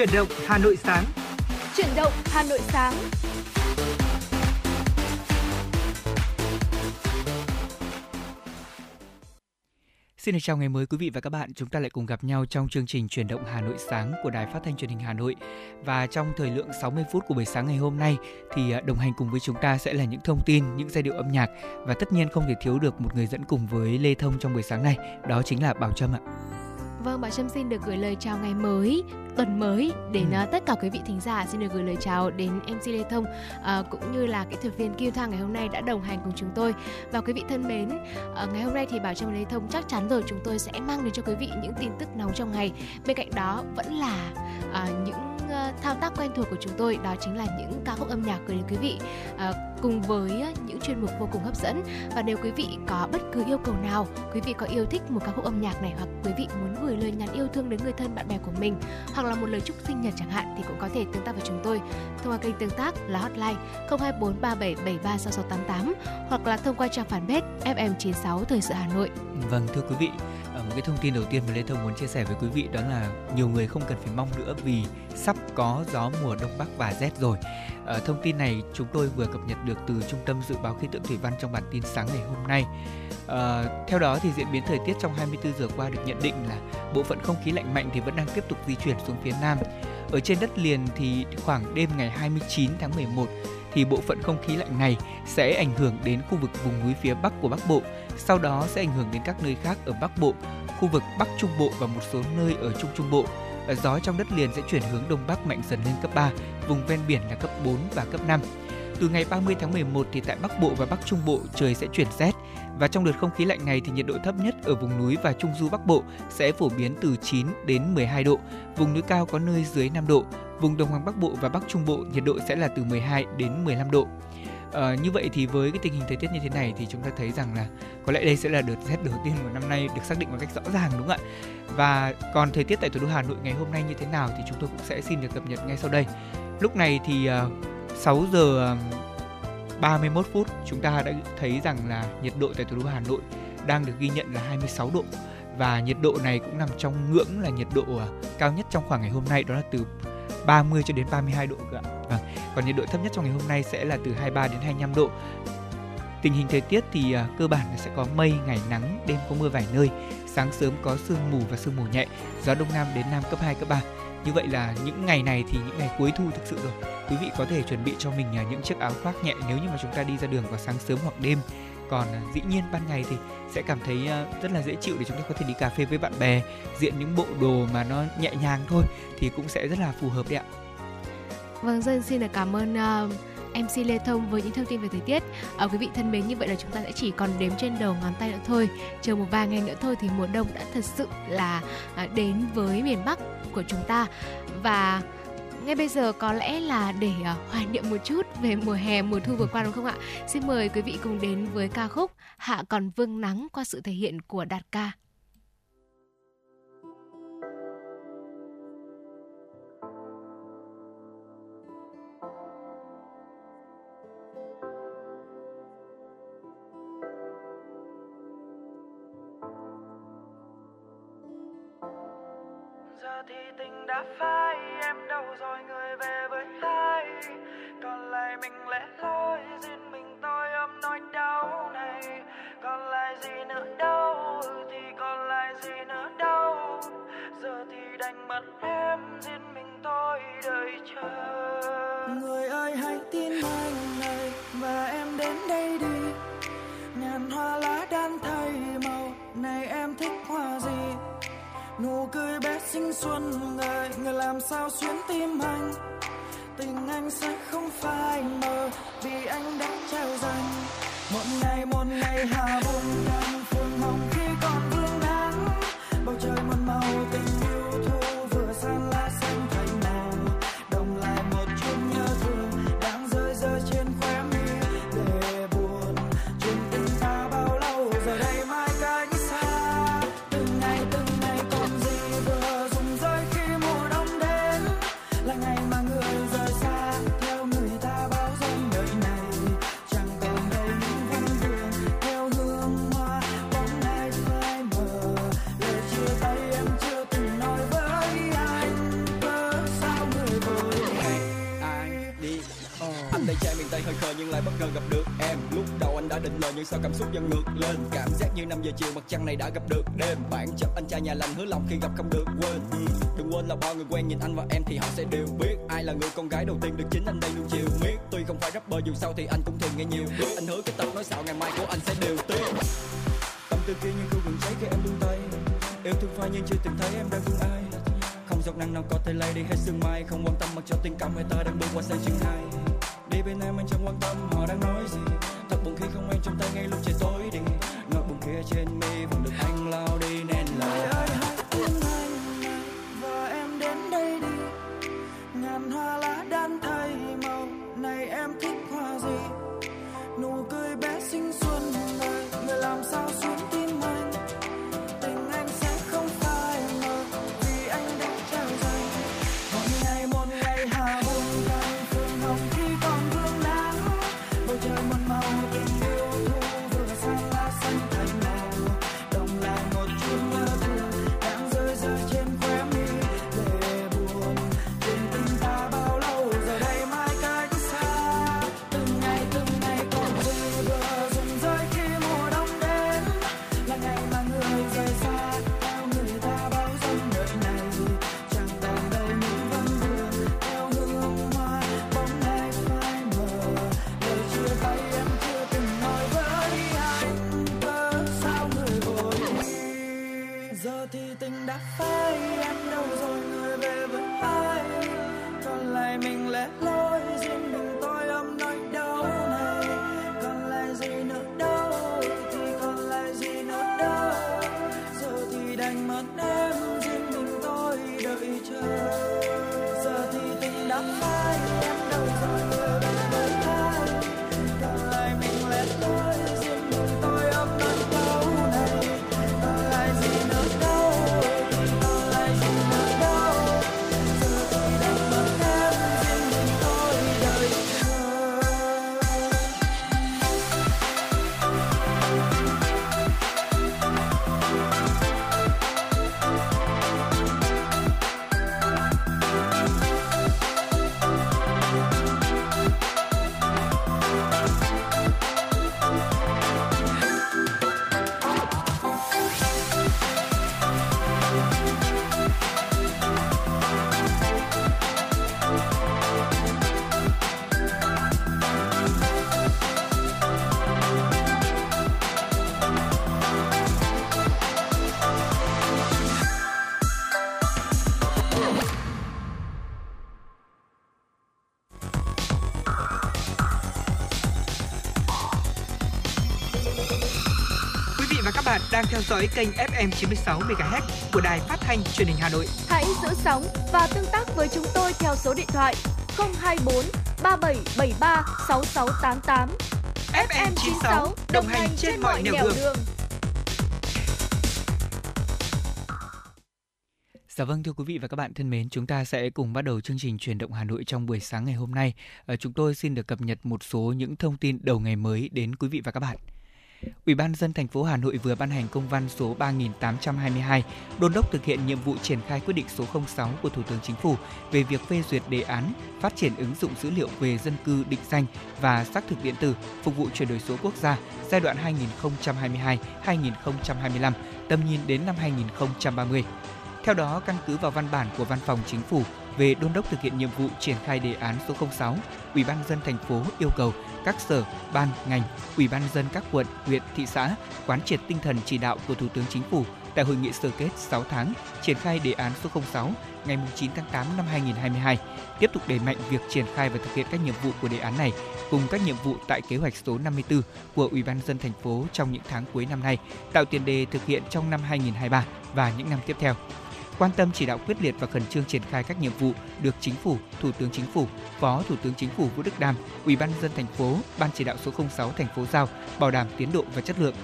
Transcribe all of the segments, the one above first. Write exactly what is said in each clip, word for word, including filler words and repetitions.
Chuyển động Hà Nội sáng. Chuyển động Hà Nội sáng. Xin chào ngày mới quý vị và các bạn, chúng ta lại cùng gặp nhau trong chương trình Chuyển động Hà Nội sáng của Đài Phát thanh Truyền hình Hà Nội. Và trong thời lượng sáu mươi phút của buổi sáng ngày hôm nay thì đồng hành cùng với chúng ta sẽ là những thông tin, những giai điệu âm nhạc và tất nhiên không thể thiếu được một người dẫn cùng với Lê Thông trong buổi sáng này, đó chính là Bảo Trâm ạ. Vâng, Bảo Trâm xin được gửi lời chào ngày mới, tuần mới đến ừ. tất cả quý vị thính giả. Xin được gửi lời chào đến em xê Lê Thông à, cũng như là kỹ thuật viên Kiều Thắng ngày hôm nay đã đồng hành cùng chúng tôi. Và quý vị thân mến, à, ngày hôm nay thì Bảo Trâm và Lê Thông chắc chắn rồi chúng tôi sẽ mang đến cho quý vị những tin tức nóng trong ngày. Bên cạnh đó vẫn là à, những thao tác quen thuộc của chúng tôi, đó chính là những ca khúc âm nhạc gửi đến quý vị à, cùng với những chuyên mục vô cùng hấp dẫn. Và nếu quý vị có bất cứ yêu cầu nào, quý vị có yêu thích một ca khúc âm nhạc này, hoặc quý vị muốn gửi lời nhắn yêu thương đến người thân bạn bè của mình, hoặc là một lời chúc sinh nhật chẳng hạn, thì cũng có thể tương tác với chúng tôi thông qua kênh tương tác là hotline không hai bốn ba bảy bảy ba sáu sáu tám tám hoặc là thông qua trang fanpage ép em chín sáu Thời sự Hà Nội. Vâng, thưa quý vị, một cái thông tin đầu tiên mà Lê Thông muốn chia sẻ với quý vị đó là nhiều người không cần phải mong nữa vì sắp có gió mùa đông bắc và rét rồi. À, thông tin này chúng tôi vừa cập nhật được từ Trung tâm Dự báo khí tượng Thủy Văn trong bản tin sáng ngày hôm nay. À, theo đó thì diễn biến thời tiết trong hai mươi bốn giờ qua được nhận định là bộ phận không khí lạnh mạnh thì vẫn đang tiếp tục di chuyển xuống phía Nam. Ở trên đất liền thì khoảng đêm ngày hai mươi chín tháng mười một thì bộ phận không khí lạnh này sẽ ảnh hưởng đến khu vực vùng núi phía Bắc của Bắc Bộ, sau đó sẽ ảnh hưởng đến các nơi khác ở Bắc Bộ, khu vực Bắc Trung Bộ và một số nơi ở Trung Trung Bộ. Gió trong đất liền sẽ chuyển hướng Đông Bắc mạnh dần lên cấp ba, vùng ven biển là cấp bốn và cấp năm. Từ ngày ba mươi tháng mười một thì tại Bắc Bộ và Bắc Trung Bộ trời sẽ chuyển rét. Và trong đợt không khí lạnh này thì nhiệt độ thấp nhất ở vùng núi và Trung Du Bắc Bộ sẽ phổ biến từ chín đến mười hai độ, vùng núi cao có nơi dưới năm độ, vùng Đồng bằng Bắc Bộ và Bắc Trung Bộ nhiệt độ sẽ là từ mười hai đến mười lăm độ. À, như vậy thì với cái tình hình thời tiết như thế này thì chúng ta thấy rằng là có lẽ đây sẽ là đợt rét đầu tiên của năm nay được xác định một cách rõ ràng, đúng không ạ? Và còn thời tiết tại thủ đô Hà Nội ngày hôm nay như thế nào thì chúng tôi cũng sẽ xin được cập nhật ngay sau đây. Lúc này thì uh, sáu giờ ba mươi mốt phút chúng ta đã thấy rằng là nhiệt độ tại thủ đô Hà Nội đang được ghi nhận là hai mươi sáu độ. Và nhiệt độ này cũng nằm trong ngưỡng là nhiệt độ uh, cao nhất trong khoảng ngày hôm nay, đó là từ ba mươi cho đến ba mươi hai độ cơ ạ. À, còn nhiệt độ thấp nhất trong ngày hôm nay sẽ là từ hai mươi ba đến hai mươi lăm độ. Tình hình thời tiết thì à, cơ bản là sẽ có mây, ngày nắng, đêm có mưa vài nơi, sáng sớm có sương mù và sương mù nhẹ, gió đông nam đến nam cấp hai, cấp ba. Như vậy là những ngày này thì những ngày cuối thu thực sự rồi. Quý vị có thể chuẩn bị cho mình à, những chiếc áo khoác nhẹ nếu như mà chúng ta đi ra đường vào sáng sớm hoặc đêm. Còn à, dĩ nhiên ban ngày thì sẽ cảm thấy à, rất là dễ chịu để chúng ta có thể đi cà phê với bạn bè, diện những bộ đồ mà nó nhẹ nhàng thôi thì cũng sẽ rất là phù hợp đấy ạ. Vâng, dân xin được cảm ơn uh, em xê Lê Thông với những thông tin về thời tiết. Ở uh, quý vị thân mến, như vậy là chúng ta sẽ chỉ còn đếm trên đầu ngón tay nữa thôi. Chờ một vài ngày nữa thôi thì mùa đông đã thật sự là uh, đến với miền Bắc của chúng ta. Và ngay bây giờ có lẽ là để uh, hoài niệm một chút về mùa hè, mùa thu vừa qua, đúng không ạ? Xin mời quý vị cùng đến với ca khúc Hạ Còn Vương Nắng qua sự thể hiện của Đạt Ca. Thì tình đã phai, em đâu rồi người về với ai? Còn lại mình lẻ loi, riêng mình tôi ôm nỗi đau này. Còn lại gì nữa đâu, thì còn lại gì nữa đâu. Giờ thì đành mất em, riêng mình tôi đợi chờ. Người ơi hãy tin anh này, và em đến đây đi. Ngàn hoa lá đan thay màu, này em thích hoa gì? Nụ cười bé xinh xuân người, người làm sao xuyến tim anh. Tình anh sẽ không phai mờ, vì anh đã trao dành. Một ngày, một ngày hạ vùng nắng, phương hồng khi còn vương nắng. Bầu trời muôn màu tình yêu thu, vừa sang lá xanh thay màu. Đồng lại một chút nhớ thương, đang rơi rơi trên khóe mi. Để buồn, chuyện tình ta bao lâu, giờ đây mai cánh xa. Từng ngày, từng hơi khờ nhưng lại bất ngờ gặp được em. Lúc đầu anh đã định lời nhưng sao cảm xúc dần ngược lên. Cảm giác như năm giờ chiều mặt trăng này đã gặp được đêm. Bản chất anh trai nhà lành hứa lòng khi gặp không được quên. Đừng quên là bao người quen nhìn anh và em thì họ sẽ đều biết ai là người con gái đầu tiên được chính anh đây luôn chiều miết. Tuy không phải rapper dù sao thì anh cũng thường nghe nhiều. Anh hứa cái tao nói xạo ngày mai của anh sẽ điều tiết. Tâm tư kia như cơn bùng cháy khi em buông tay. Yêu thương phai nhưng chưa từng thấy em đang thương ai. Không giọt nắng nào có thể lay đi hết sương mai. Không quan tâm mặc cho tình cảm hai ta đang bước qua sang chương hai. Đi bên em anh chẳng quan tâm họ đang nói gì. Thật buồn khi không anh trong tay ngay lúc trời tối đi. Nỗi buồn kia trên mi vẫn được anh lau đi nên là ai hát tiếng anh và em đến đây đi. Ngàn hoa lá đan thay màu này em thích hoa gì? Nụ cười bé xinh xuân này người làm sao xuống tim anh. Tình anh sẽ không phai mờ vì anh đã trao dành. Một ngày một ngày hà buồn đang phương hồng khi còn vương nắng. Bầu trời muôn màu tình yêu thu vừa sang lá xanh thành màu. Đồng là một chút mơ thường đang rơi rơi trên khóe mi để buồn. Tình tình ta bao lâu giờ đây mai cái cứ xa. Từng ngày từng ngày còn vui vừa rừng rơi khi mùa đông đến. Là ngày mà người rời xa theo người ta bao dung đời này. Chẳng còn đây những vân vườn theo hương hoa bóng ngày phai mờ. Lời chia tay em chưa từng nói với anh tớ sao người vội đi. Giờ thì tình đã phai em đâu rồi người về với ai. Còn lại mình lẻ loi riêng mình tôi âm nói đâu này. Còn lại gì nữa đâu thì còn lại gì nữa đâu. Giờ thì đành mất em riêng mình tôi đợi chờ. Giờ thì tình đã phai em đâu rồi người về với ai. Còn lại mình lẻ loi riêng mình tôi âm nói đâu này. Còn lại gì nữa đâu thì còn lại gì nữa đâu. Giờ thì đành mất em riêng mình tôi đợi chờ. Quý vị và các bạn đang theo dõi kênh ép em chín mươi sáu mê ga héc của Đài Phát thanh Truyền hình Hà Nội. Hãy giữ sóng và tương tác với chúng tôi theo số điện thoại không hai bốn ba bảy bảy ba sáu sáu tám tám. ép em chín sáu đồng hành trên mọi nẻo đường. đường. Dạ vâng, thưa quý vị và các bạn thân mến, chúng ta sẽ cùng bắt đầu chương trình Chuyển động Hà Nội trong buổi sáng ngày hôm nay. Chúng tôi xin được cập nhật một số những thông tin đầu ngày mới đến quý vị và các bạn. Ủy ban nhân dân thành phố Hà Nội vừa ban hành công văn số ba nghìn tám trăm hai mươi hai đôn đốc thực hiện nhiệm vụ triển khai quyết định số không sáu của Thủ tướng Chính phủ về việc phê duyệt đề án phát triển ứng dụng dữ liệu về dân cư định danh và xác thực điện tử phục vụ chuyển đổi số quốc gia giai đoạn hai nghìn không trăm hai mươi hai đến hai nghìn không trăm hai mươi lăm, tầm nhìn đến năm hai nghìn không trăm ba mươi. Theo đó, căn cứ vào văn bản của Văn phòng Chính phủ về đôn đốc thực hiện nhiệm vụ triển khai đề án số không sáu, Ủy ban nhân dân thành phố yêu cầu các sở, ban, ngành, Ủy ban nhân dân các quận, huyện, thị xã quán triệt tinh thần chỉ đạo của Thủ tướng Chính phủ tại hội nghị sơ kết sáu tháng triển khai đề án số không sáu ngày chín tháng tám năm hai nghìn không trăm hai mươi hai, tiếp tục đẩy mạnh việc triển khai và thực hiện các nhiệm vụ của đề án này cùng các nhiệm vụ tại kế hoạch số năm mươi tư của Ủy ban nhân dân thành phố trong những tháng cuối năm nay, tạo tiền đề thực hiện trong năm hai nghìn không trăm hai mươi ba và những năm tiếp theo. Quan tâm chỉ đạo quyết liệt và khẩn trương triển khai các nhiệm vụ được Chính phủ, Thủ tướng Chính phủ, Phó Thủ tướng Chính phủ Vũ Đức Đam, Ủy ban nhân dân thành phố, Ban chỉ đạo số không sáu thành phố giao, bảo đảm tiến độ và chất lượng.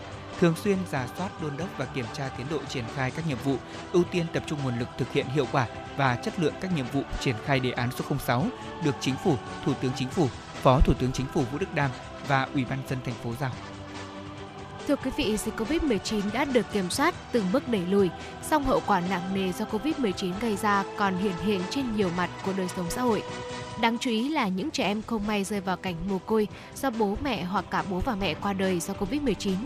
Thường xuyên rà soát, đôn đốc và kiểm tra tiến độ triển khai các nhiệm vụ, ưu tiên tập trung nguồn lực thực hiện hiệu quả và chất lượng các nhiệm vụ triển khai đề án số không sáu được Chính phủ, Thủ tướng Chính phủ, Phó Thủ tướng Chính phủ Vũ Đức Đam và Ủy ban nhân dân thành phố giao. Thưa quý vị, dịch covid mười chín đã được kiểm soát, từng bước đẩy lùi, song hậu quả nặng nề do covid mười chín gây ra còn hiện hiện trên nhiều mặt của đời sống xã hội. Đáng chú ý là những trẻ em không may rơi vào cảnh mồ côi do bố mẹ hoặc cả bố và mẹ qua đời do covid mười chín.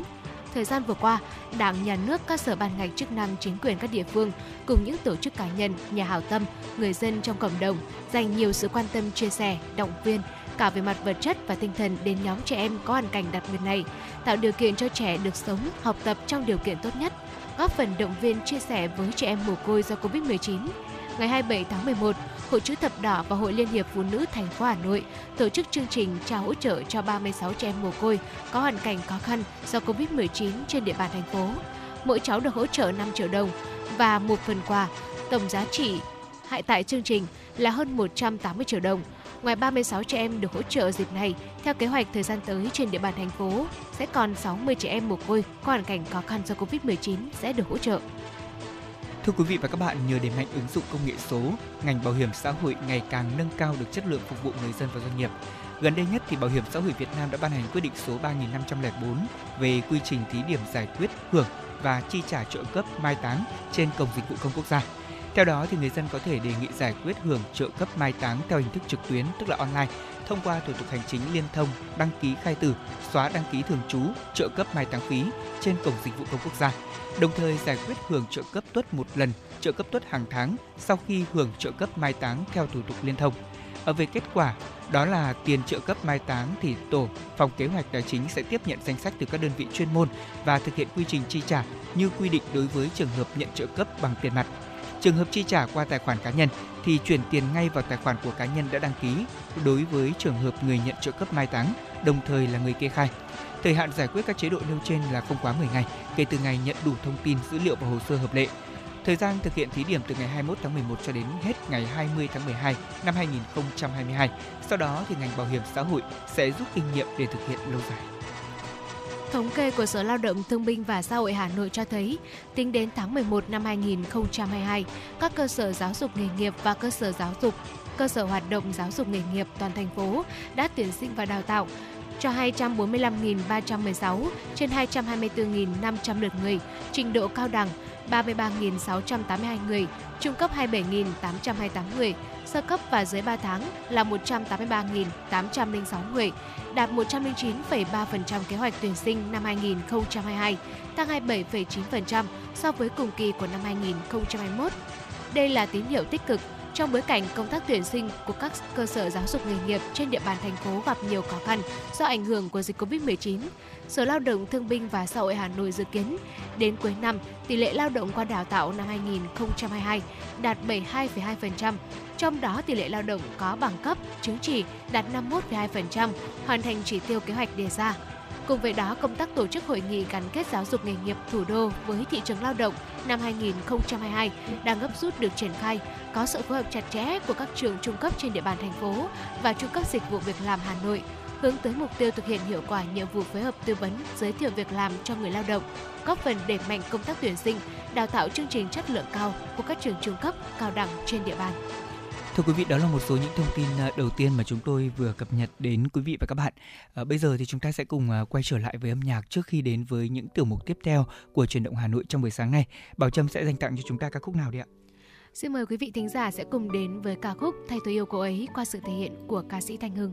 Thời gian vừa qua, Đảng, Nhà nước, các sở ban ngành chức năng, chính quyền các địa phương cùng những tổ chức cá nhân, nhà hảo tâm, người dân trong cộng đồng dành nhiều sự quan tâm, chia sẻ, động viên cả về mặt vật chất và tinh thần đến nhóm trẻ em có hoàn cảnh đặc biệt này, tạo điều kiện cho trẻ được sống, học tập trong điều kiện tốt nhất, góp phần động viên, chia sẻ với trẻ em mồ côi do covid mười chín. Ngày hai mươi bảy tháng mười một, Hội Chữ Thập Đỏ và Hội Liên Hiệp Phụ Nữ Thành phố Hà Nội tổ chức chương trình trao hỗ trợ cho ba mươi sáu trẻ em mồ côi có hoàn cảnh khó khăn do covid mười chín trên địa bàn thành phố. Mỗi cháu được hỗ trợ năm triệu đồng và một phần quà, tổng giá trị hại tại chương trình là hơn một trăm tám mươi triệu đồng. Ngoài ba mươi sáu trẻ em được hỗ trợ dịp này, theo kế hoạch thời gian tới trên địa bàn thành phố sẽ còn sáu mươi trẻ em mồ côi có hoàn cảnh khó khăn do covid mười chín sẽ được hỗ trợ. Thưa quý vị và các bạn, nhờ đẩy mạnh ứng dụng công nghệ số, ngành bảo hiểm xã hội ngày càng nâng cao được chất lượng phục vụ người dân và doanh nghiệp. Gần đây nhất thì Bảo hiểm xã hội Việt Nam đã ban hành quyết định số ba nghìn năm trăm lẻ bốn về quy trình thí điểm giải quyết, hưởng và chi trả trợ cấp mai táng trên cổng dịch vụ công quốc gia. Theo đó thì người dân có thể đề nghị giải quyết hưởng trợ cấp mai táng theo hình thức trực tuyến, tức là online, thông qua thủ tục hành chính liên thông, đăng ký khai tử, xóa đăng ký thường trú, trợ cấp mai táng phí trên cổng dịch vụ công quốc gia. Đồng thời giải quyết hưởng trợ cấp tuất một lần, trợ cấp tuất hàng tháng sau khi hưởng trợ cấp mai táng theo thủ tục liên thông. Ở về kết quả, đó là tiền trợ cấp mai táng thì tổ phòng kế hoạch tài chính sẽ tiếp nhận danh sách từ các đơn vị chuyên môn và thực hiện quy trình chi trả như quy định đối với trường hợp nhận trợ cấp bằng tiền mặt. Trường hợp chi trả qua tài khoản cá nhân thì chuyển tiền ngay vào tài khoản của cá nhân đã đăng ký đối với trường hợp người nhận trợ cấp mai táng đồng thời là người kê khai. Thời hạn giải quyết các chế độ nêu trên là không quá mười ngày kể từ ngày nhận đủ thông tin, dữ liệu và hồ sơ hợp lệ. Thời gian thực hiện thí điểm từ ngày hai mươi mốt tháng mười một cho đến hết ngày hai mươi tháng mười hai năm hai nghìn không trăm hai mươi hai. Sau đó thì ngành bảo hiểm xã hội sẽ rút kinh nghiệm để thực hiện lâu dài. Thống kê của Sở Lao động Thương binh và Xã hội Hà Nội cho thấy, tính đến tháng mười một năm hai nghìn không trăm hai mươi hai, các cơ sở giáo dục nghề nghiệp và cơ sở giáo dục, cơ sở hoạt động giáo dục nghề nghiệp toàn thành phố đã tuyển sinh và đào tạo cho hai trăm bốn mươi lăm nghìn ba trăm mười sáu trên hai trăm hai mươi bốn nghìn năm trăm lượt người, trình độ cao đẳng ba mươi ba nghìn sáu trăm tám mươi hai người, trung cấp hai mươi bảy nghìn tám trăm hai mươi tám người, sơ cấp và dưới ba tháng là một trăm tám mươi ba nghìn tám trăm lẻ sáu người, đạt một trăm lẻ chín phẩy ba phần trăm kế hoạch tuyển sinh năm hai nghìn không trăm hai mươi hai, tăng hai mươi bảy phẩy chín phần trăm so với cùng kỳ của năm hai nghìn không trăm hai mươi mốt. Đây là tín hiệu tích cực trong bối cảnh công tác tuyển sinh của các cơ sở giáo dục nghề nghiệp trên địa bàn thành phố gặp nhiều khó khăn do ảnh hưởng của dịch covid mười chín. Sở Lao động Thương binh và Xã hội Hà Nội dự kiến đến cuối năm, tỷ lệ lao động qua đào tạo năm hai nghìn không trăm hai mươi hai đạt bảy mươi hai phẩy hai phần trăm, trong đó tỷ lệ lao động có bằng cấp, chứng chỉ đạt năm mươi mốt phẩy hai phần trăm, hoàn thành chỉ tiêu kế hoạch đề ra. Cùng với đó, công tác tổ chức hội nghị gắn kết giáo dục nghề nghiệp thủ đô với thị trường lao động năm hai nghìn không trăm hai mươi hai đang gấp rút được triển khai, có sự phối hợp chặt chẽ của các trường trung cấp trên địa bàn thành phố và trung cấp dịch vụ việc làm Hà Nội, hướng tới mục tiêu thực hiện hiệu quả nhiệm vụ phối hợp tư vấn, giới thiệu việc làm cho người lao động, góp phần đẩy mạnh công tác tuyển sinh, đào tạo chương trình chất lượng cao của các trường trung cấp, cao đẳng trên địa bàn. Thưa quý vị, đó là một số những thông tin đầu tiên mà chúng tôi vừa cập nhật đến quý vị và các bạn. À, bây giờ thì chúng ta sẽ cùng quay trở lại với âm nhạc trước khi đến với những tiểu mục tiếp theo của Chuyển động Hà Nội trong buổi sáng này. Bảo Trâm sẽ dành tặng cho chúng ta ca khúc nào đấy ạ? Xin mời quý vị thính giả sẽ cùng đến với ca khúc Thay Tôi Yêu Cô Ấy qua sự thể hiện của ca sĩ Thanh Hưng.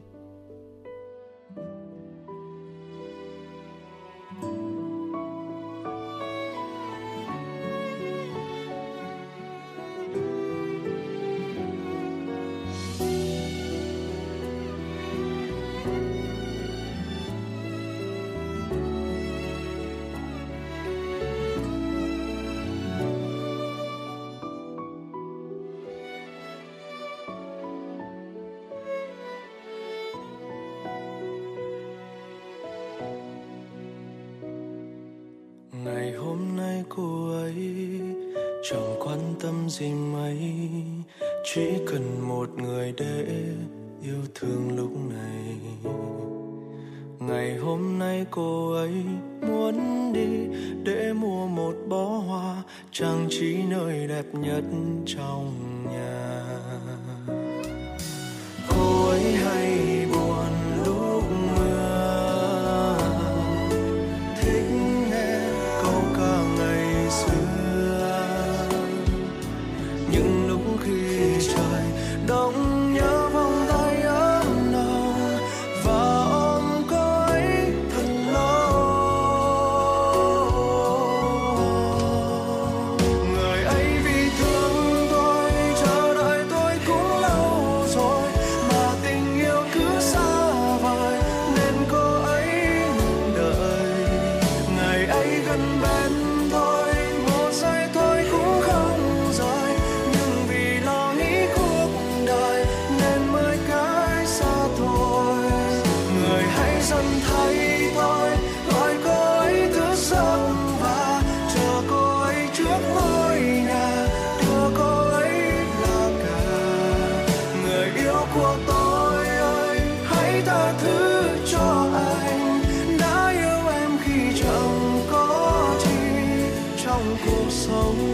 Gì mấy, chỉ cần một người để yêu thương lúc này. Ngày hôm nay cô ấy muốn đi để mua một bó hoa trang trí nơi đẹp nhất trong nhà. Cô ấy hay buồn lúc mưa, thích cuộc sống.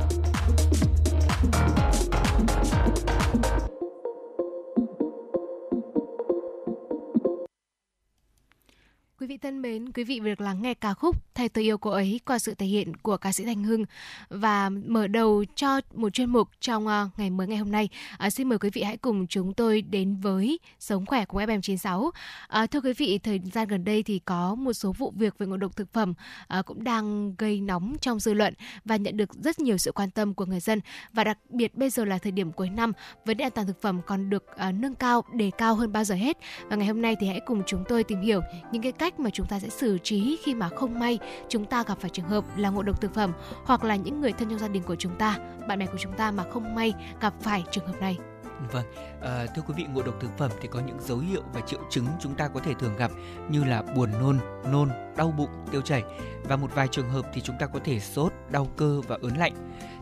Quý vị thân mến, quý vị vừa được lắng nghe ca khúc Thay Tôi Yêu Cô Ấy qua sự thể hiện của ca sĩ Thanh Hưng. Và mở đầu cho một chuyên mục trong uh, ngày mới ngày hôm nay, uh, xin mời quý vị hãy cùng chúng tôi đến với Sống Khỏe của ép em chín sáu. Uh, thưa quý vị, thời gian gần đây thì có một số vụ việc về ngộ độc thực phẩm uh, cũng đang gây nóng trong dư luận và nhận được rất nhiều sự quan tâm của người dân. Và đặc biệt bây giờ là thời điểm cuối năm, vấn đề an toàn thực phẩm còn được uh, nâng cao, đề cao hơn bao giờ hết. Và ngày hôm nay thì hãy cùng chúng tôi tìm hiểu những cái cách mà chúng ta sẽ xử trí khi mà không may chúng ta gặp phải trường hợp là ngộ độc thực phẩm, hoặc là những người thân trong gia đình của chúng ta, bạn bè của chúng ta mà không may gặp phải trường hợp này. Vâng, à, thưa quý vị, ngộ độc thực phẩm thì có những dấu hiệu và triệu chứng chúng ta có thể thường gặp như là buồn nôn, nôn, đau bụng, tiêu chảy. Và một vài trường hợp thì chúng ta có thể sốt, đau cơ và ớn lạnh.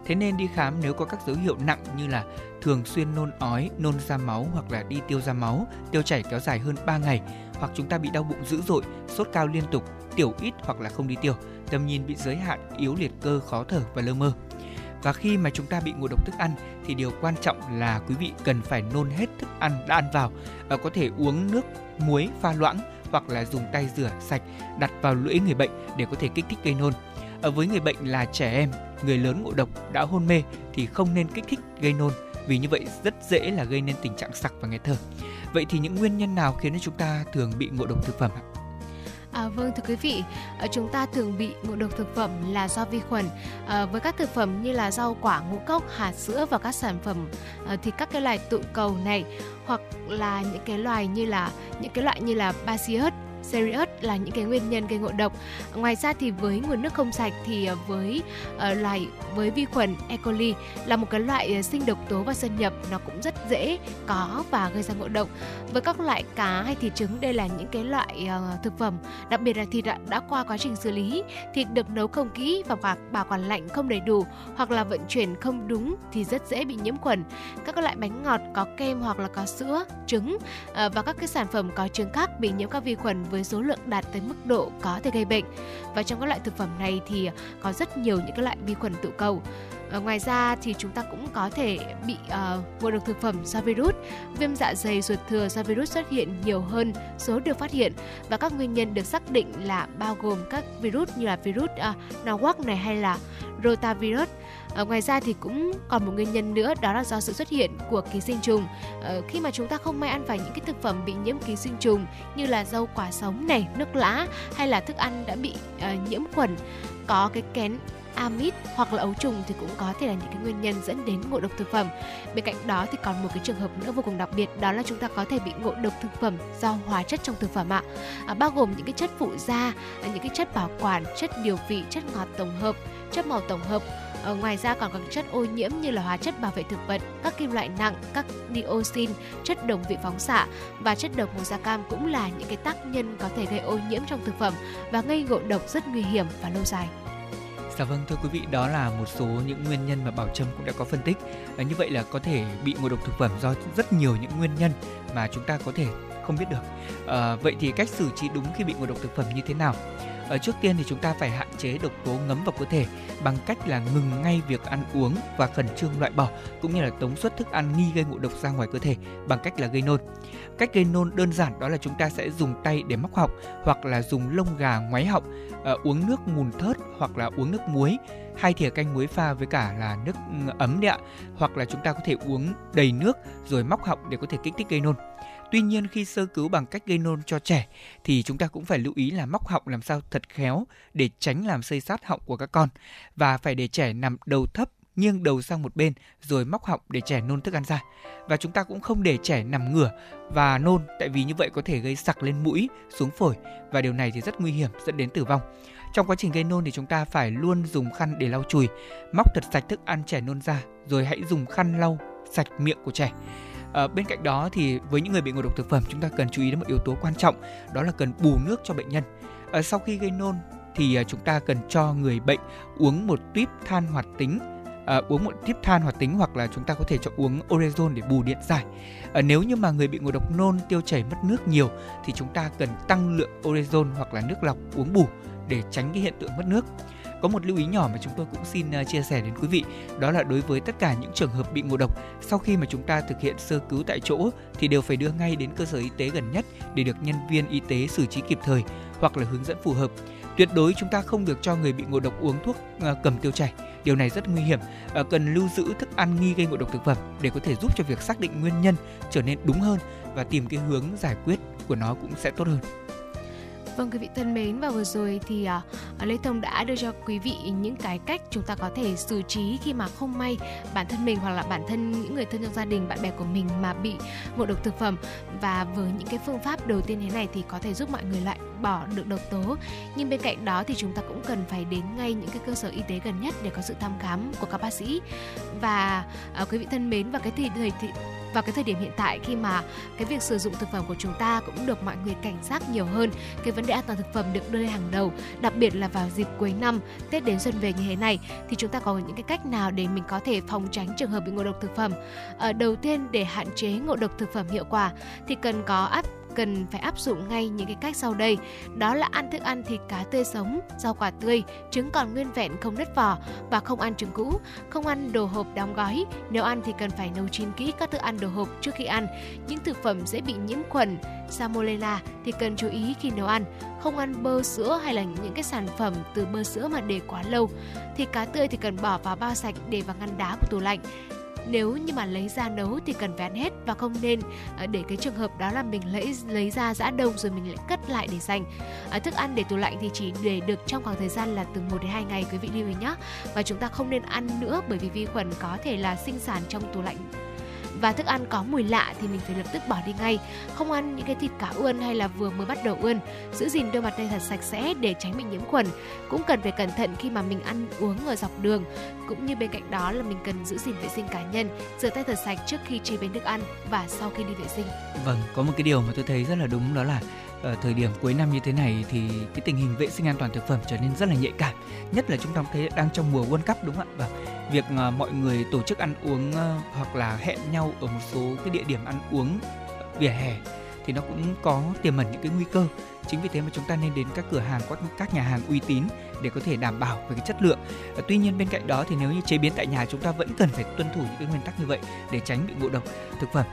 Thế nên đi khám nếu có các dấu hiệu nặng như là thường xuyên nôn ói, nôn ra máu hoặc là đi tiêu ra máu, tiêu chảy kéo dài hơn ba ngày, hoặc chúng ta bị đau bụng dữ dội, sốt cao liên tục, tiểu ít hoặc là không đi tiểu, tầm nhìn bị giới hạn, yếu liệt cơ, khó thở và lơ mơ. Và khi mà chúng ta bị ngộ độc thức ăn thì điều quan trọng là quý vị cần phải nôn hết thức ăn đã ăn vào, và có thể uống nước muối pha loãng hoặc là dùng tay rửa sạch đặt vào lưỡi người bệnh để có thể kích thích gây nôn. Ở với người bệnh là trẻ em, người lớn ngộ độc đã hôn mê thì không nên kích thích gây nôn Vì như vậy rất dễ là gây nên tình trạng sặc và nghẹt thở. Vậy thì những nguyên nhân nào khiến chúng ta thường bị ngộ độc thực phẩm ạ? À, vâng thưa quý vị, chúng ta thường bị ngộ độc thực phẩm là do vi khuẩn. À, với các thực phẩm như là rau quả, ngũ cốc, hạt sữa và các sản phẩm à, thì các cái loài tụ cầu này, hoặc là những cái loài như là những cái loại như là Bacillus cereus là những cái nguyên nhân gây ngộ độc. Ngoài ra thì với nguồn nước không sạch thì với uh, loài với vi khuẩn E. coli là một cái loại sinh độc tố và xâm nhập, nó cũng rất dễ có và gây ra ngộ độc. Với các loại cá hay thịt trứng, đây là những cái loại uh, thực phẩm, đặc biệt là thịt đã, đã qua quá trình xử lý, thịt được nấu không kỹ và bảo quản lạnh không đầy đủ hoặc là vận chuyển không đúng thì rất dễ bị nhiễm khuẩn. Các loại bánh ngọt có kem hoặc là có sữa, trứng uh, và các cái sản phẩm có trứng khác bị nhiễm các vi khuẩn với số lượng đạt tới mức độ có thể gây bệnh. Và trong các loại thực phẩm này thì có rất nhiều những cái loại vi khuẩn tụ cầu. À, ngoài ra thì chúng ta cũng có thể bị uh, ngộ độc thực phẩm do virus. Viêm dạ dày ruột thừa do virus xuất hiện nhiều hơn số được phát hiện, và các nguyên nhân được xác định là bao gồm các virus như là virus uh, Norwalk này hay là rotavirus. À, ngoài ra thì cũng còn một nguyên nhân nữa, đó là do sự xuất hiện của ký sinh trùng. À, khi mà chúng ta không may ăn phải những cái thực phẩm bị nhiễm ký sinh trùng như là rau quả sống này, nước lã hay là thức ăn đã bị uh, nhiễm khuẩn, có cái kén amid hoặc là ấu trùng thì cũng có thể là những cái nguyên nhân dẫn đến ngộ độc thực phẩm. Bên cạnh đó thì còn một cái trường hợp nữa vô cùng đặc biệt, đó là chúng ta có thể bị ngộ độc thực phẩm do hóa chất trong thực phẩm ạ. À, bao gồm những cái chất phụ gia, những cái chất bảo quản, chất điều vị, chất ngọt tổng hợp, chất màu tổng hợp. Ở ngoài ra còn các chất ô nhiễm như là hóa chất bảo vệ thực vật, các kim loại nặng, các dioxin, chất đồng vị phóng xạ và chất độc màu da cam cũng là những cái tác nhân có thể gây ô nhiễm trong thực phẩm và gây ngộ độc rất nguy hiểm và lâu dài. Dạ vâng, thưa quý vị, đó là một số những nguyên nhân mà Bảo Trâm cũng đã có phân tích. À, như vậy là có thể bị ngộ độc thực phẩm do rất nhiều những nguyên nhân mà chúng ta có thể không biết được. À, vậy thì cách xử trí đúng khi bị ngộ độc thực phẩm như thế nào? À, trước tiên thì chúng ta phải hạn chế độc tố ngấm vào cơ thể bằng cách là ngừng ngay việc ăn uống và khẩn trương loại bỏ cũng như là tống xuất thức ăn nghi gây ngộ độc ra ngoài cơ thể bằng cách là gây nôn. Cách gây nôn đơn giản đó là chúng ta sẽ dùng tay để móc họng hoặc là dùng lông gà ngoáy họng, à, uống nước mùn thớt hoặc là uống nước muối, hai thìa canh muối pha với cả là nước ấm đấy ạ, hoặc là chúng ta có thể uống đầy nước rồi móc họng để có thể kích thích gây nôn. Tuy nhiên khi sơ cứu bằng cách gây nôn cho trẻ thì chúng ta cũng phải lưu ý là móc họng làm sao thật khéo để tránh làm xây sát họng của các con, và phải để trẻ nằm đầu thấp, nghiêng đầu sang một bên rồi móc họng để trẻ nôn thức ăn ra. Và chúng ta cũng không để trẻ nằm ngửa và nôn, tại vì như vậy có thể gây sặc lên mũi, xuống phổi, và điều này thì rất nguy hiểm dẫn đến tử vong. Trong quá trình gây nôn thì chúng ta phải luôn dùng khăn để lau chùi, móc thật sạch thức ăn trẻ nôn ra rồi hãy dùng khăn lau sạch miệng của trẻ. À, bên cạnh đó thì với những người bị ngộ độc thực phẩm, chúng ta cần chú ý đến một yếu tố quan trọng, đó là cần bù nước cho bệnh nhân. À, sau khi gây nôn thì à, chúng ta cần cho người bệnh uống một tuýp than hoạt tính, à, uống một tuýp than hoạt tính hoặc là chúng ta có thể cho uống orezon để bù điện giải. À, nếu như mà người bị ngộ độc nôn tiêu chảy mất nước nhiều thì chúng ta cần tăng lượng orezon hoặc là nước lọc uống bù để tránh cái hiện tượng mất nước. Có một lưu ý nhỏ mà chúng tôi cũng xin chia sẻ đến quý vị, đó là đối với tất cả những trường hợp bị ngộ độc, sau khi mà chúng ta thực hiện sơ cứu tại chỗ thì đều phải đưa ngay đến cơ sở y tế gần nhất để được nhân viên y tế xử trí kịp thời hoặc là hướng dẫn phù hợp. Tuyệt đối chúng ta không được cho người bị ngộ độc uống thuốc cầm tiêu chảy, điều này rất nguy hiểm. Cần lưu giữ thức ăn nghi gây ngộ độc thực phẩm để có thể giúp cho việc xác định nguyên nhân trở nên đúng hơn và tìm cái hướng giải quyết của nó cũng sẽ tốt hơn. Vâng, quý vị thân mến, và vừa rồi thì uh, Lê Thông đã đưa cho quý vị những cái cách chúng ta có thể xử trí khi mà không may bản thân mình hoặc là bản thân những người thân trong gia đình, bạn bè của mình mà bị ngộ độc thực phẩm. Và với những cái phương pháp đầu tiên thế này thì có thể giúp mọi người loại bỏ được độc tố. Nhưng bên cạnh đó thì chúng ta cũng cần phải đến ngay những cái cơ sở y tế gần nhất để có sự thăm khám của các bác sĩ. Và uh, quý vị thân mến, và cái thì thời thì Và cái thời điểm hiện tại khi mà cái việc sử dụng thực phẩm của chúng ta cũng được mọi người cảnh giác nhiều hơn, cái vấn đề an toàn thực phẩm được đưa lên hàng đầu, đặc biệt là vào dịp cuối năm, Tết đến xuân về như thế này, thì chúng ta có những cái cách nào để mình có thể phòng tránh trường hợp bị ngộ độc thực phẩm? Ở đầu tiên, để hạn chế ngộ độc thực phẩm hiệu quả thì cần có áp cần phải áp dụng ngay những cái cách sau đây, đó là ăn thức ăn thịt cá tươi sống, rau quả tươi, trứng còn nguyên vẹn không nứt vỏ và không ăn trứng cũ, không ăn đồ hộp đóng gói. Nếu ăn thì cần phải nấu chín kỹ các thức ăn đồ hộp trước khi ăn. Những thực phẩm dễ bị nhiễm khuẩn Salmonella thì cần chú ý khi nấu ăn. Không ăn bơ sữa hay là những cái sản phẩm từ bơ sữa mà để quá lâu. Thịt cá tươi thì cần bỏ vào bao sạch để vào ngăn đá của tủ lạnh. Nếu như mà lấy ra nấu thì cần phải ăn hết và không nên để cái trường hợp đó là mình lấy, lấy ra giã đông rồi mình lại cất lại để dành. Thức ăn để tủ lạnh thì chỉ để được trong khoảng thời gian là từ một đến hai ngày, quý vị lưu ý nhé. Và chúng ta không nên ăn nữa bởi vì vi khuẩn có thể là sinh sản trong tủ lạnh. Và thức ăn có mùi lạ thì mình phải lập tức bỏ đi ngay. Không ăn những cái thịt cá ươn hay là vừa mới bắt đầu ươn. Giữ gìn đôi mặt tay thật sạch sẽ để tránh bị nhiễm khuẩn. Cũng cần phải cẩn thận khi mà mình ăn uống ở dọc đường. Cũng như bên cạnh đó là mình cần giữ gìn vệ sinh cá nhân, rửa tay thật sạch trước khi chế biến thức ăn và sau khi đi vệ sinh. Vâng, có một cái điều mà tôi thấy rất là đúng, đó là ở thời điểm cuối năm như thế này thì cái tình hình vệ sinh an toàn thực phẩm trở nên rất là nhạy cảm, nhất là chúng ta thấy đang trong mùa World Cup, đúng không ạ? Và việc mọi người tổ chức ăn uống hoặc là hẹn nhau ở một số cái địa điểm ăn uống vỉa hè thì nó cũng có tiềm ẩn những cái nguy cơ. Chính vì thế mà chúng ta nên đến các cửa hàng, các nhà hàng uy tín để có thể đảm bảo về cái chất lượng. Tuy nhiên bên cạnh đó thì nếu như chế biến tại nhà, chúng ta vẫn cần phải tuân thủ những cái nguyên tắc như vậy để tránh bị ngộ độc thực phẩm.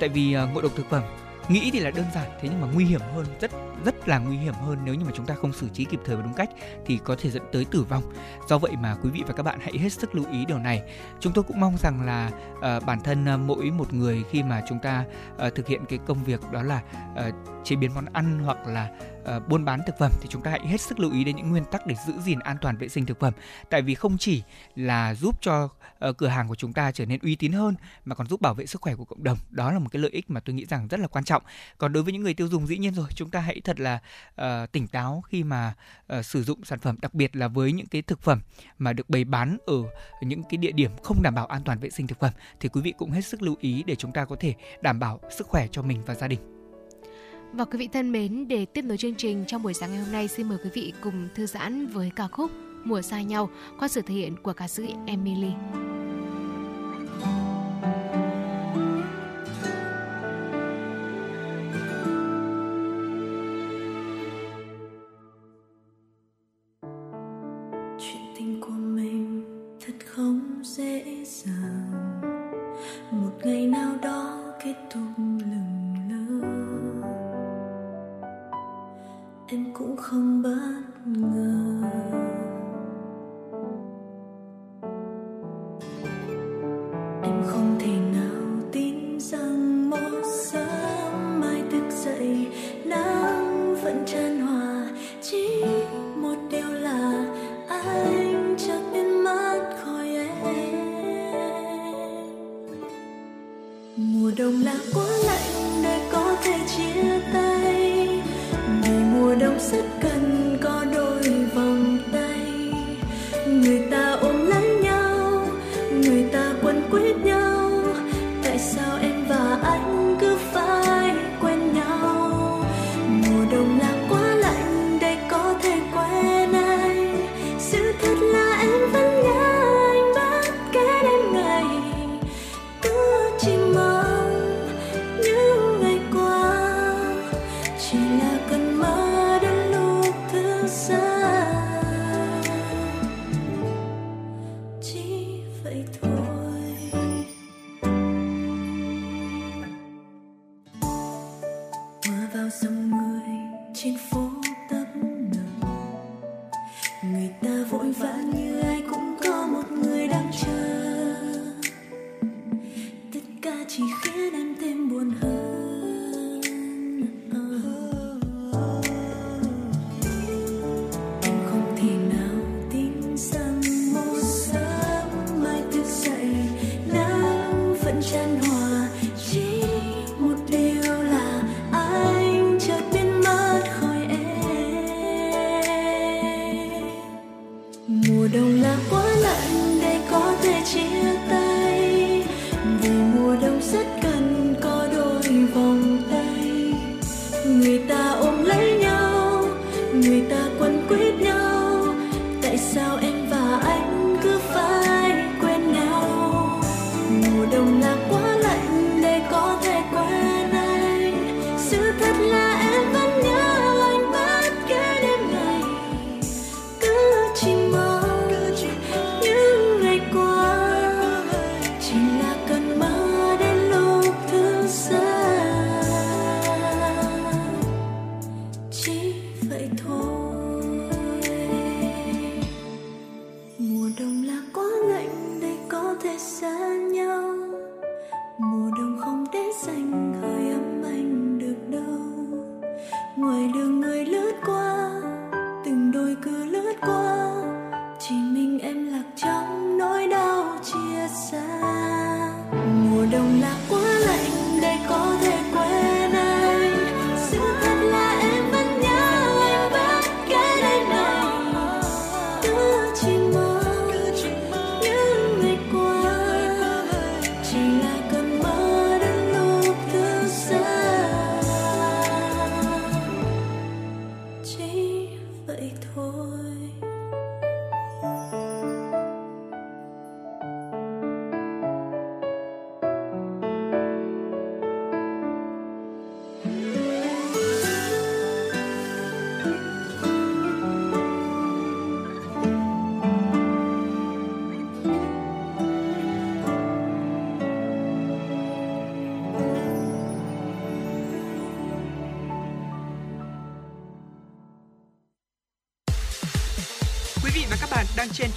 Tại vì ngộ độc thực phẩm nghĩ thì là đơn giản, thế nhưng mà nguy hiểm hơn, rất rất là nguy hiểm hơn nếu như mà chúng ta không xử trí kịp thời và đúng cách thì có thể dẫn tới tử vong. Do vậy mà quý vị và các bạn hãy hết sức lưu ý điều này. Chúng tôi cũng mong rằng là uh, bản thân mỗi một người khi mà chúng ta uh, thực hiện cái công việc đó là uh, chế biến món ăn hoặc là uh, buôn bán thực phẩm thì chúng ta hãy hết sức lưu ý đến những nguyên tắc để giữ gìn an toàn vệ sinh thực phẩm. Tại vì không chỉ là giúp cho uh, cửa hàng của chúng ta trở nên uy tín hơn mà còn giúp bảo vệ sức khỏe của cộng đồng. Đó là một cái lợi ích mà tôi nghĩ rằng rất là quan trọng. Còn đối với những người tiêu dùng, dĩ nhiên rồi, chúng ta hãy thật là uh, tỉnh táo khi mà uh, sử dụng sản phẩm, đặc biệt là với những cái thực phẩm mà được bày bán ở những cái địa điểm không đảm bảo an toàn vệ sinh thực phẩm thì quý vị cũng hết sức lưu ý để chúng ta có thể đảm bảo sức khỏe cho mình và gia đình. Và quý vị thân mến, để tiếp nối chương trình trong buổi sáng ngày hôm nay, xin mời quý vị cùng thư giãn với ca khúc Mùa Xa Nhau qua sự thể hiện của ca sĩ Emily. Chuyện tình của mình thật không dễ dàng, một ngày nào đó kết thúc em cũng không bất ngờ. Em không thể nào tin rằng một sáng mai thức dậy nắng vẫn tràn hòa, chỉ một điều là anh chợt biến mất khỏi em. Mùa đông là quá lạnh để có thể chia tay, mùa đông rất cần có đôi vòng tay, người ta ôm lấy nhau, người ta quấn quýt nhau, tại sao em và anh cứ phải quen nhau? Mùa đông là quá lạnh để có thể quen anh, sự thật là em vẫn nhớ anh bất kể đêm ngày, cứ chỉ mong những ngày qua chỉ là cơn mơ. Mùa đông Quý vị và các bạn đang trên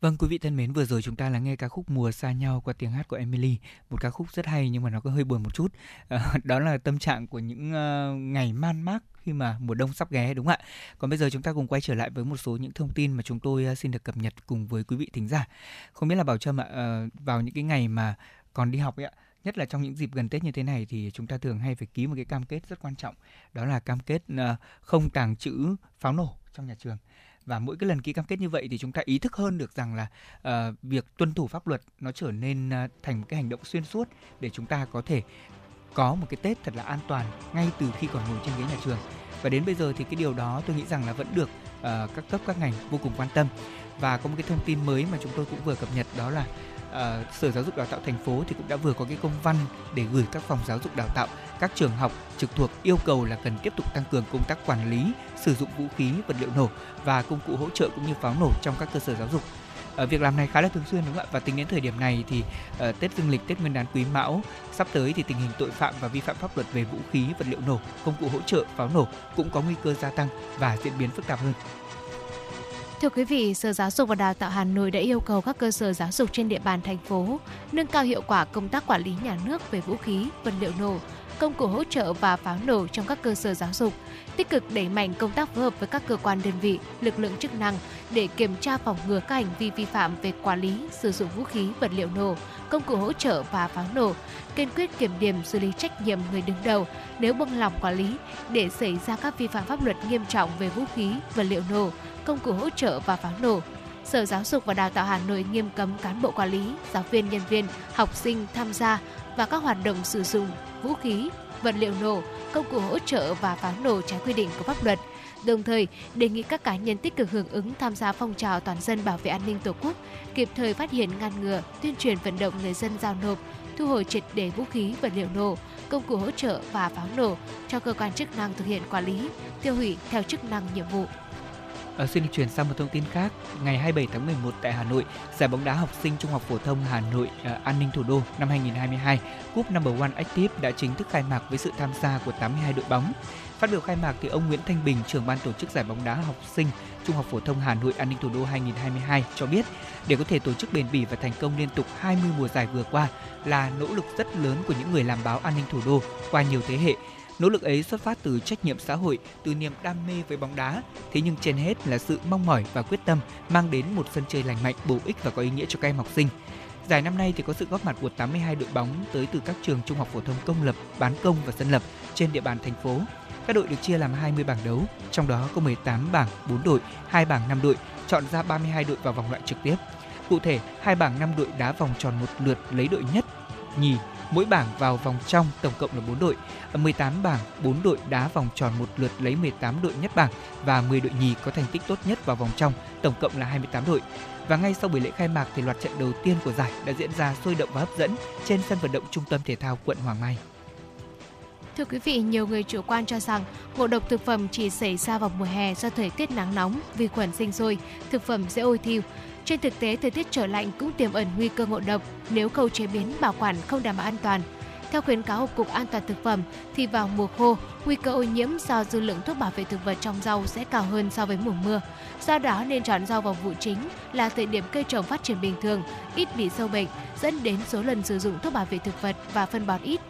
Vâng, quý vị thân mến, vừa rồi chúng ta lắng nghe ca khúc Mùa Xa Nhau qua tiếng hát của Emily, một ca khúc rất hay nhưng mà nó có hơi buồn một chút. Đó là tâm trạng của những ngày man mác khi mà mùa đông sắp ghé, đúng không ạ? Còn bây giờ chúng ta cùng quay trở lại với một số những thông tin mà chúng tôi xin được cập nhật cùng với quý vị thính giả. Không biết là Bảo Trâm ạ, vào những cái ngày mà còn đi học ấy ạ, nhất là trong những dịp gần Tết như thế này thì chúng ta thường hay phải ký một cái cam kết rất quan trọng, đó là cam kết không tàng trữ pháo nổ trong nhà trường. Và mỗi cái lần ký cam kết như vậy thì chúng ta ý thức hơn được rằng là uh, việc tuân thủ pháp luật nó trở nên uh, thành một cái hành động xuyên suốt để chúng ta có thể có một cái Tết thật là an toàn ngay từ khi còn ngồi trên ghế nhà trường. Và đến bây giờ thì cái điều đó tôi nghĩ rằng là vẫn được uh, các cấp các ngành vô cùng quan tâm. Và có một cái thông tin mới mà chúng tôi cũng vừa cập nhật, đó là uh, Sở Giáo dục Đào tạo Thành phố thì cũng đã vừa có cái công văn để gửi các phòng giáo dục đào tạo, các trường học trực thuộc yêu cầu là cần tiếp tục tăng cường công tác quản lý, sử dụng vũ khí, vật liệu nổ và công cụ hỗ trợ cũng như pháo nổ trong các cơ sở giáo dục. Ở việc làm này khá là thường xuyên, đúng không ạ? Và tính đến thời điểm này thì uh, Tết Dương lịch, Tết Nguyên đán Quý Mão sắp tới thì tình hình tội phạm và vi phạm pháp luật về vũ khí, vật liệu nổ, công cụ hỗ trợ, pháo nổ cũng có nguy cơ gia tăng và diễn biến phức tạp hơn. Thưa quý vị, Sở Giáo dục và Đào tạo Hà Nội đã yêu cầu các cơ sở giáo dục trên địa bàn thành phố nâng cao hiệu quả công tác quản lý nhà nước về vũ khí, vật liệu nổ, công cụ hỗ trợ và pháo nổ trong các cơ sở giáo dục, tích cực đẩy mạnh công tác phối hợp với các cơ quan đơn vị, lực lượng chức năng để kiểm tra phòng ngừa các hành vi vi phạm về quản lý, sử dụng vũ khí, vật liệu nổ, công cụ hỗ trợ và pháo nổ, kiên quyết kiểm điểm xử lý trách nhiệm người đứng đầu nếu buông lỏng quản lý để xảy ra các vi phạm pháp luật nghiêm trọng về vũ khí, vật liệu nổ, công cụ hỗ trợ và pháo nổ. Sở Giáo dục và Đào tạo Hà Nội nghiêm cấm cán bộ quản lý, giáo viên, nhân viên, học sinh tham gia và các hoạt động sử dụng vũ khí, vật liệu nổ, công cụ hỗ trợ và pháo nổ trái quy định của pháp luật. Đồng thời, đề nghị các cá nhân tích cực hưởng ứng tham gia phong trào toàn dân bảo vệ an ninh Tổ quốc, kịp thời phát hiện, ngăn ngừa, tuyên truyền vận động người dân giao nộp, thu hồi triệt để vũ khí, vật liệu nổ, công cụ hỗ trợ và pháo nổ cho cơ quan chức năng thực hiện quản lý, tiêu hủy theo chức năng nhiệm vụ. Ở xin được chuyển sang một thông tin khác. Ngày hai mươi bảy tháng mười một tại Hà Nội, giải bóng đá học sinh Trung học phổ thông Hà Nội uh, An ninh Thủ đô năm hai không hai hai, Cup Number One Active đã chính thức khai mạc với sự tham gia của tám mươi hai đội bóng. Phát biểu khai mạc thì ông Nguyễn Thanh Bình, trưởng ban tổ chức giải bóng đá học sinh Trung học phổ thông Hà Nội An ninh Thủ đô hai không hai hai cho biết, để có thể tổ chức bền bỉ và thành công liên tục hai mươi mùa giải vừa qua là nỗ lực rất lớn của những người làm báo An ninh Thủ đô qua nhiều thế hệ. Nỗ lực ấy xuất phát từ trách nhiệm xã hội, từ niềm đam mê với bóng đá, thế nhưng trên hết là sự mong mỏi và quyết tâm mang đến một sân chơi lành mạnh, bổ ích và có ý nghĩa cho các em học sinh. Giải năm nay thì có sự góp mặt của tám mươi hai đội bóng tới từ các trường trung học phổ thông công lập, bán công và dân lập trên địa bàn thành phố. Các đội được chia làm hai mươi bảng đấu, trong đó có mười tám bảng bốn đội, hai bảng năm đội, chọn ra ba mươi hai đội vào vòng loại trực tiếp. Cụ thể, hai bảng năm đội đá vòng tròn một lượt lấy đội nhất, nhì, mỗi bảng vào vòng trong, tổng cộng là bốn đội. Ở mười tám bảng, bốn đội đá vòng tròn một lượt lấy mười tám đội nhất bảng và mười đội nhì có thành tích tốt nhất vào vòng trong, tổng cộng là hai mươi tám đội. Và ngay sau buổi lễ khai mạc thì loạt trận đầu tiên của giải đã diễn ra sôi động và hấp dẫn trên sân vận động Trung tâm Thể thao quận Hoàng Mai. Thưa quý vị, nhiều người chủ quan cho rằng ngộ độc thực phẩm chỉ xảy ra vào mùa hè do thời tiết nắng nóng, vi khuẩn sinh sôi, thực phẩm dễ ôi thiêu. Trên thực tế, thời tiết trở lạnh cũng tiềm ẩn nguy cơ ngộ độc nếu khâu chế biến, bảo quản không đảm bảo an toàn. Theo khuyến cáo của Cục An toàn Thực phẩm, thì vào mùa khô, nguy cơ ô nhiễm do dư lượng thuốc bảo vệ thực vật trong rau sẽ cao hơn so với mùa mưa. Do đó nên chọn rau vào vụ chính là thời điểm cây trồng phát triển bình thường, ít bị sâu bệnh, dẫn đến số lần sử dụng thuốc bảo vệ thực vật và phân bón ít.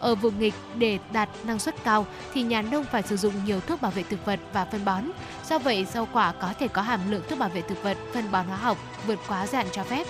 Ở vùng nghịch, để đạt năng suất cao thì nhà nông phải sử dụng nhiều thuốc bảo vệ thực vật và phân bón. Do vậy, rau quả có thể có hàm lượng thuốc bảo vệ thực vật, phân bón hóa học vượt quá giới hạn cho phép.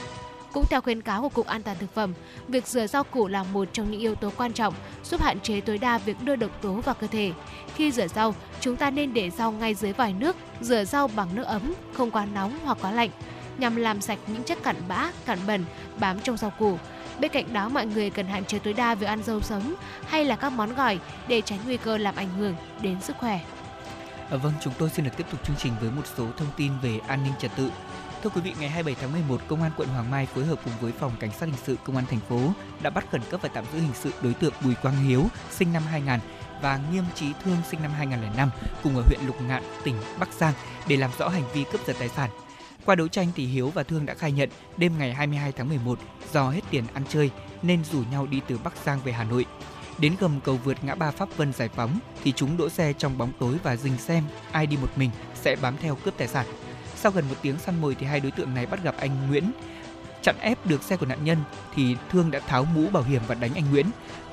Cũng theo khuyến cáo của Cục An toàn Thực phẩm, việc rửa rau củ là một trong những yếu tố quan trọng giúp hạn chế tối đa việc đưa độc tố vào cơ thể. Khi rửa rau, chúng ta nên để rau ngay dưới vòi nước, rửa rau bằng nước ấm, không quá nóng hoặc quá lạnh, nhằm làm sạch những chất cặn bã, cặn bẩn bám trong rau củ. Bên cạnh đó, mọi người cần hạn chế tối đa việc ăn rau sống hay là các món gỏi để tránh nguy cơ làm ảnh hưởng đến sức khỏe. À, vâng, chúng tôi xin được tiếp tục chương trình với một số thông tin về an ninh trật tự. Thưa quý vị, ngày hai mươi bảy tháng mười một, Công an quận Hoàng Mai phối hợp cùng với Phòng Cảnh sát Hình sự Công an Thành phố đã bắt khẩn cấp và tạm giữ hình sự đối tượng Bùi Quang Hiếu, sinh năm hai nghìn, và Nghiêm Trí Thương sinh năm hai nghìn không trăm lẻ năm cùng ở huyện Lục Ngạn, tỉnh Bắc Giang để làm rõ hành vi cướp giật tài sản. Qua đấu tranh thì Hiếu và Thương đã khai nhận đêm ngày hai mươi hai tháng mười một do hết tiền ăn chơi nên rủ nhau đi từ Bắc Giang về Hà Nội. Đến gầm cầu vượt ngã ba Pháp Vân Giải Phóng thì chúng đỗ xe trong bóng tối và rình xem ai đi một mình sẽ bám theo cướp tài sản. Sau gần một tiếng săn mồi thì hai đối tượng này bắt gặp anh Nguyễn. Chặn ép được xe của nạn nhân thì Thương đã tháo mũ bảo hiểm và đánh anh Nguyễn.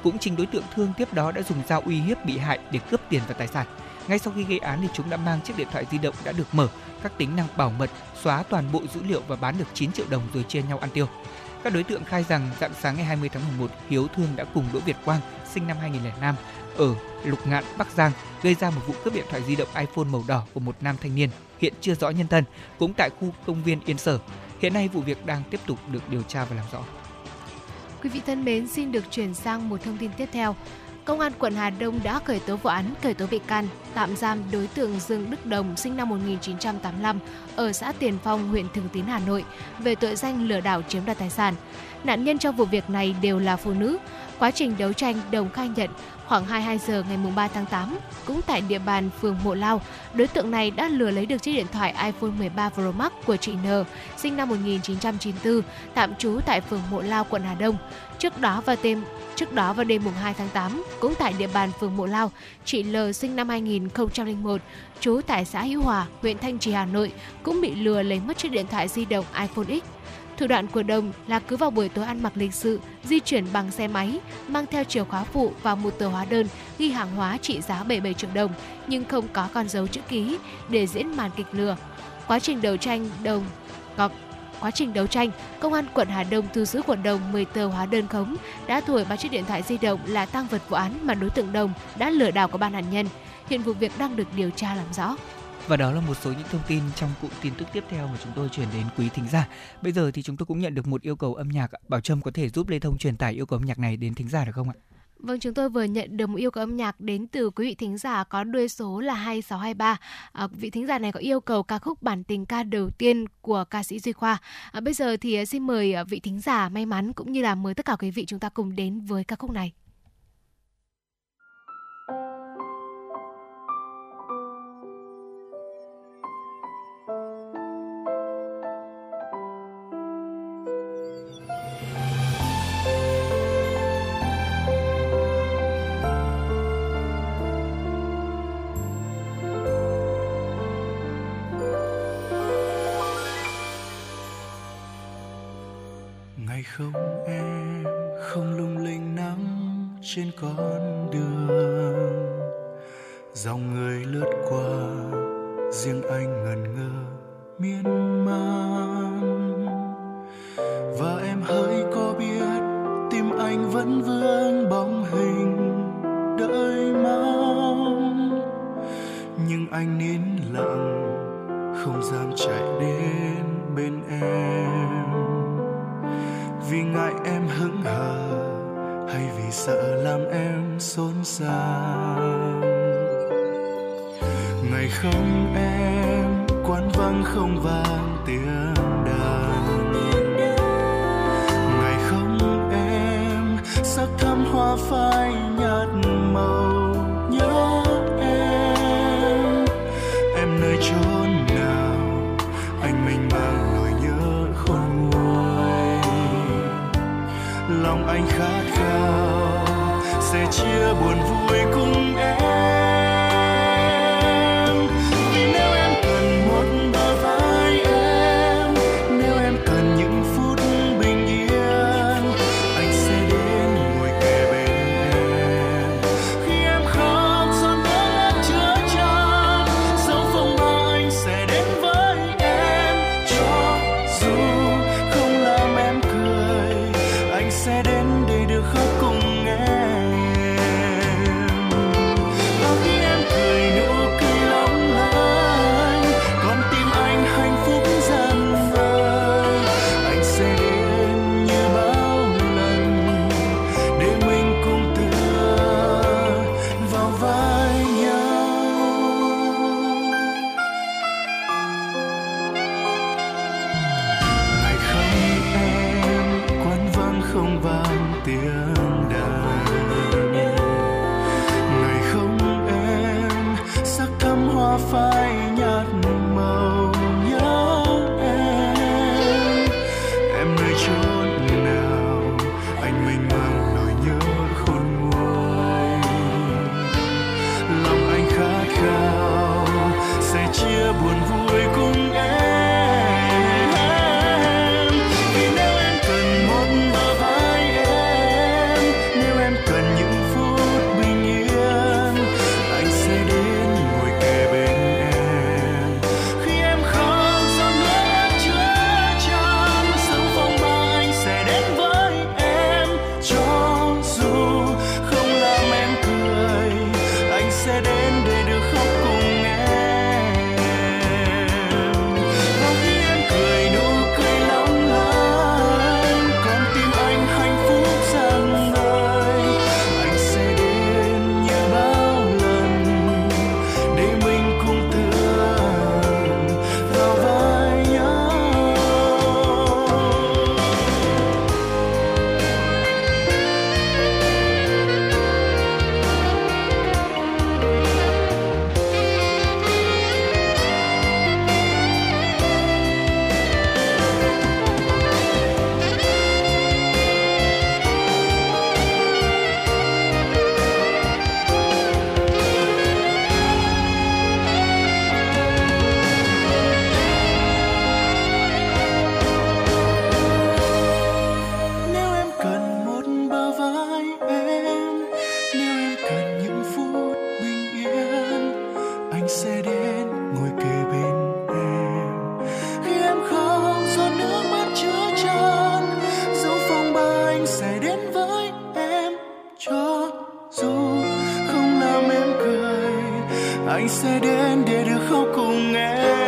Cũng chính đối tượng Thương tiếp đó đã dùng dao uy hiếp bị hại để cướp tiền và tài sản. Ngay sau khi gây án thì chúng đã mang chiếc điện thoại di động đã được mở các tính năng bảo mật, xóa toàn bộ dữ liệu và bán được chín triệu đồng rồi chia nhau ăn tiêu. Các đối tượng khai rằng rạng sáng ngày hai mươi tháng mười một, Hiếu Thương đã cùng Đỗ Việt Quang sinh năm hai nghìn không trăm lẻ năm ở Lục Ngạn, Bắc Giang gây ra một vụ cướp điện thoại di động iPhone màu đỏ của một nam thanh niên hiện chưa rõ nhân thân, cũng tại khu công viên Yên Sở. Hiện nay vụ việc đang tiếp tục được điều tra và làm rõ. Quý vị thân mến, xin được chuyển sang một thông tin tiếp theo. Công an quận Hà Đông đã khởi tố vụ án, khởi tố bị can, tạm giam đối tượng Dương Đức Đồng sinh năm một nghìn chín trăm tám mươi lăm ở xã Tiền Phong, huyện Thường Tín, Hà Nội về tội danh lừa đảo chiếm đoạt tài sản. Nạn nhân trong vụ việc này đều là phụ nữ. Quá trình đấu tranh, Đồng khai nhận khoảng hai mươi hai giờ ngày ba tháng tám, cũng tại địa bàn phường Mộ Lao, đối tượng này đã lừa lấy được chiếc điện thoại iPhone mười ba Pro Max của chị N, sinh năm một nghìn chín trăm chín mươi tư, tạm trú tại phường Mộ Lao, quận Hà Đông. Trước đó vào đêm, trước đó vào đêm hai tháng tám, cũng tại địa bàn phường Mộ Lao, chị L sinh năm hai nghìn không trăm lẻ một, trú tại xã Hữu Hòa, huyện Thanh Trì, Hà Nội, cũng bị lừa lấy mất chiếc điện thoại di động iPhone X. Thủ đoạn của Đồng là cứ vào buổi tối ăn mặc lịch sự, di chuyển bằng xe máy, mang theo chìa khóa phụ và một tờ hóa đơn ghi hàng hóa trị giá bảy mươi bảy triệu đồng nhưng không có con dấu chữ ký để diễn màn kịch lừa. Quá trình đấu tranh, Đồng có quá trình đấu tranh, Công an quận Hà Đông thu giữ của Đồng mười tờ hóa đơn khống, đã thu hồi ba chiếc điện thoại di động là tang vật vụ án mà đối tượng Đồng đã lừa đảo của ba nạn nhân. Hiện vụ việc đang được điều tra làm rõ. Và đó là một số những thông tin trong cụm tin tức tiếp theo mà chúng tôi chuyển đến quý thính giả. Bây giờ thì chúng tôi cũng nhận được một yêu cầu âm nhạc. Bảo Trâm có thể giúp Lê Thông truyền tải yêu cầu âm nhạc này đến thính giả được không ạ? Vâng, chúng tôi vừa nhận được một yêu cầu âm nhạc đến từ quý vị thính giả có đuôi số là hai sáu hai ba. À, vị thính giả này có yêu cầu ca khúc Bản tình ca đầu tiên của ca sĩ Duy Khoa. À, bây giờ thì xin mời vị thính giả may mắn cũng như là mời tất cả quý vị chúng ta cùng đến với ca khúc này. Không em không lung linh nắng trên con đường, dòng người lướt qua, riêng anh ngẩn ngơ miên man. Và em hỡi có biết tim anh vẫn vương bóng hình đợi mong, nhưng anh nín lặng không dám chạy đến bên em. Vì ngại em hững hờ hay vì sợ làm em xốn xao? Ngày không em quán vắng không vang tiếng đàn, ngày không em sắc thắm hoa phai nhạt màu nhớ em. Em nơi chốn nào anh mênh mang lòng anh khát khao sẽ chia buồn vui cùng em. Vì nếu em cần một bờ vai em, nếu em cần những phút bình yên, anh sẽ đến ngồi kề bên em. anh sẽ đến để được khóc cùng em.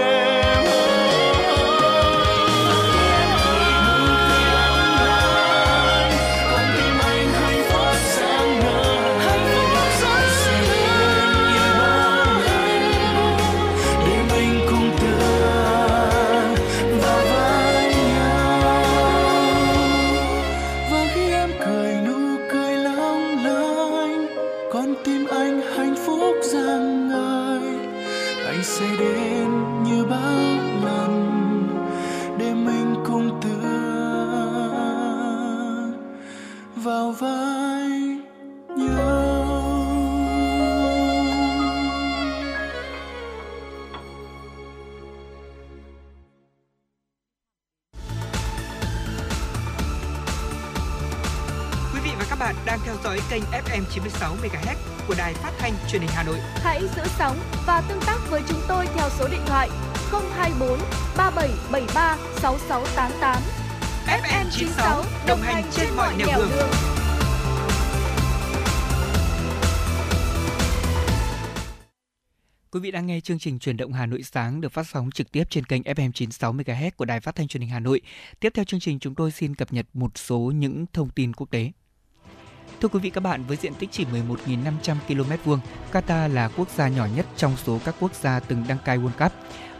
Kênh ép em chín mươi sáu MHz của Đài Phát thanh Truyền hình Hà Nội. Hãy giữ sóng và tương tác với chúng tôi theo số điện thoại không hai bốn ba bảy bảy ba sáu sáu tám tám. ép em chín mươi sáu đồng hành trên mọi nẻo đường. đường. Quý vị đang nghe chương trình Chuyển động Hà Nội Sáng được phát sóng trực tiếp trên kênh ép em chín mươi sáu MHz của Đài Phát thanh Truyền hình Hà Nội. Tiếp theo chương trình chúng tôi xin cập nhật một số những thông tin quốc tế. Thưa quý vị các bạn, với diện tích chỉ mười một nghìn năm trăm ki lô mét vuông, Qatar là quốc gia nhỏ nhất trong số các quốc gia từng đăng cai World Cup.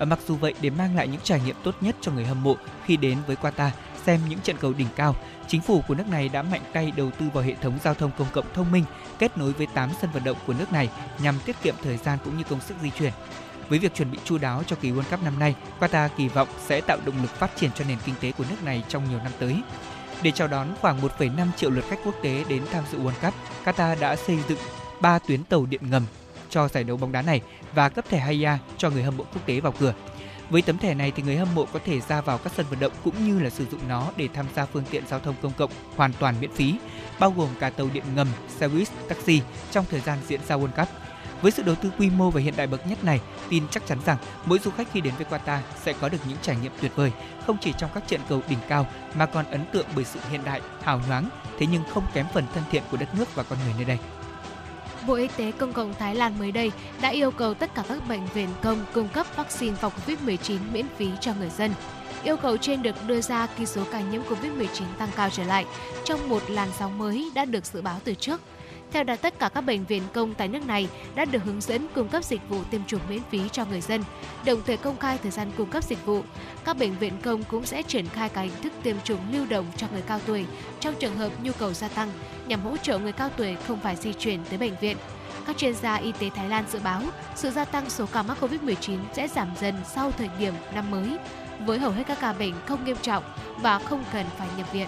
Mặc dù vậy, để mang lại những trải nghiệm tốt nhất cho người hâm mộ khi đến với Qatar xem những trận cầu đỉnh cao, chính phủ của nước này đã mạnh tay đầu tư vào hệ thống giao thông công cộng thông minh kết nối với tám sân vận động của nước này nhằm tiết kiệm thời gian cũng như công sức di chuyển. Với việc chuẩn bị chu đáo cho kỳ World Cup năm nay, Qatar kỳ vọng sẽ tạo động lực phát triển cho nền kinh tế của nước này trong nhiều năm tới. Để chào đón khoảng một phẩy năm triệu lượt khách quốc tế đến tham dự World Cup, Qatar đã xây dựng ba tuyến tàu điện ngầm cho giải đấu bóng đá này và cấp thẻ Haya cho người hâm mộ quốc tế vào cửa. Với tấm thẻ này thì người hâm mộ có thể ra vào các sân vận động cũng như là sử dụng nó để tham gia phương tiện giao thông công cộng hoàn toàn miễn phí, bao gồm cả tàu điện ngầm, xe buýt, taxi trong thời gian diễn ra World Cup. Với sự đầu tư quy mô và hiện đại bậc nhất này, tin chắc chắn rằng mỗi du khách khi đến với Qatar sẽ có được những trải nghiệm tuyệt vời, không chỉ trong các trận cầu đỉnh cao mà còn ấn tượng bởi sự hiện đại, hào nhoáng, thế nhưng không kém phần thân thiện của đất nước và con người nơi đây. Bộ Y tế Công cộng Thái Lan mới đây đã yêu cầu tất cả các bệnh viện công cung cấp vaccine phòng covid mười chín miễn phí cho người dân. Yêu cầu trên được đưa ra khi số ca nhiễm covid mười chín tăng cao trở lại trong một làn sóng mới đã được dự báo từ trước. Theo đó, tất cả các bệnh viện công tại nước này đã được hướng dẫn cung cấp dịch vụ tiêm chủng miễn phí cho người dân, đồng thời công khai thời gian cung cấp dịch vụ. Các bệnh viện công cũng sẽ triển khai cả hình thức tiêm chủng lưu động cho người cao tuổi trong trường hợp nhu cầu gia tăng, nhằm hỗ trợ người cao tuổi không phải di chuyển tới bệnh viện. Các chuyên gia y tế Thái Lan dự báo sự gia tăng số ca mắc covid mười chín sẽ giảm dần sau thời điểm năm mới, với hầu hết các ca bệnh không nghiêm trọng và không cần phải nhập viện.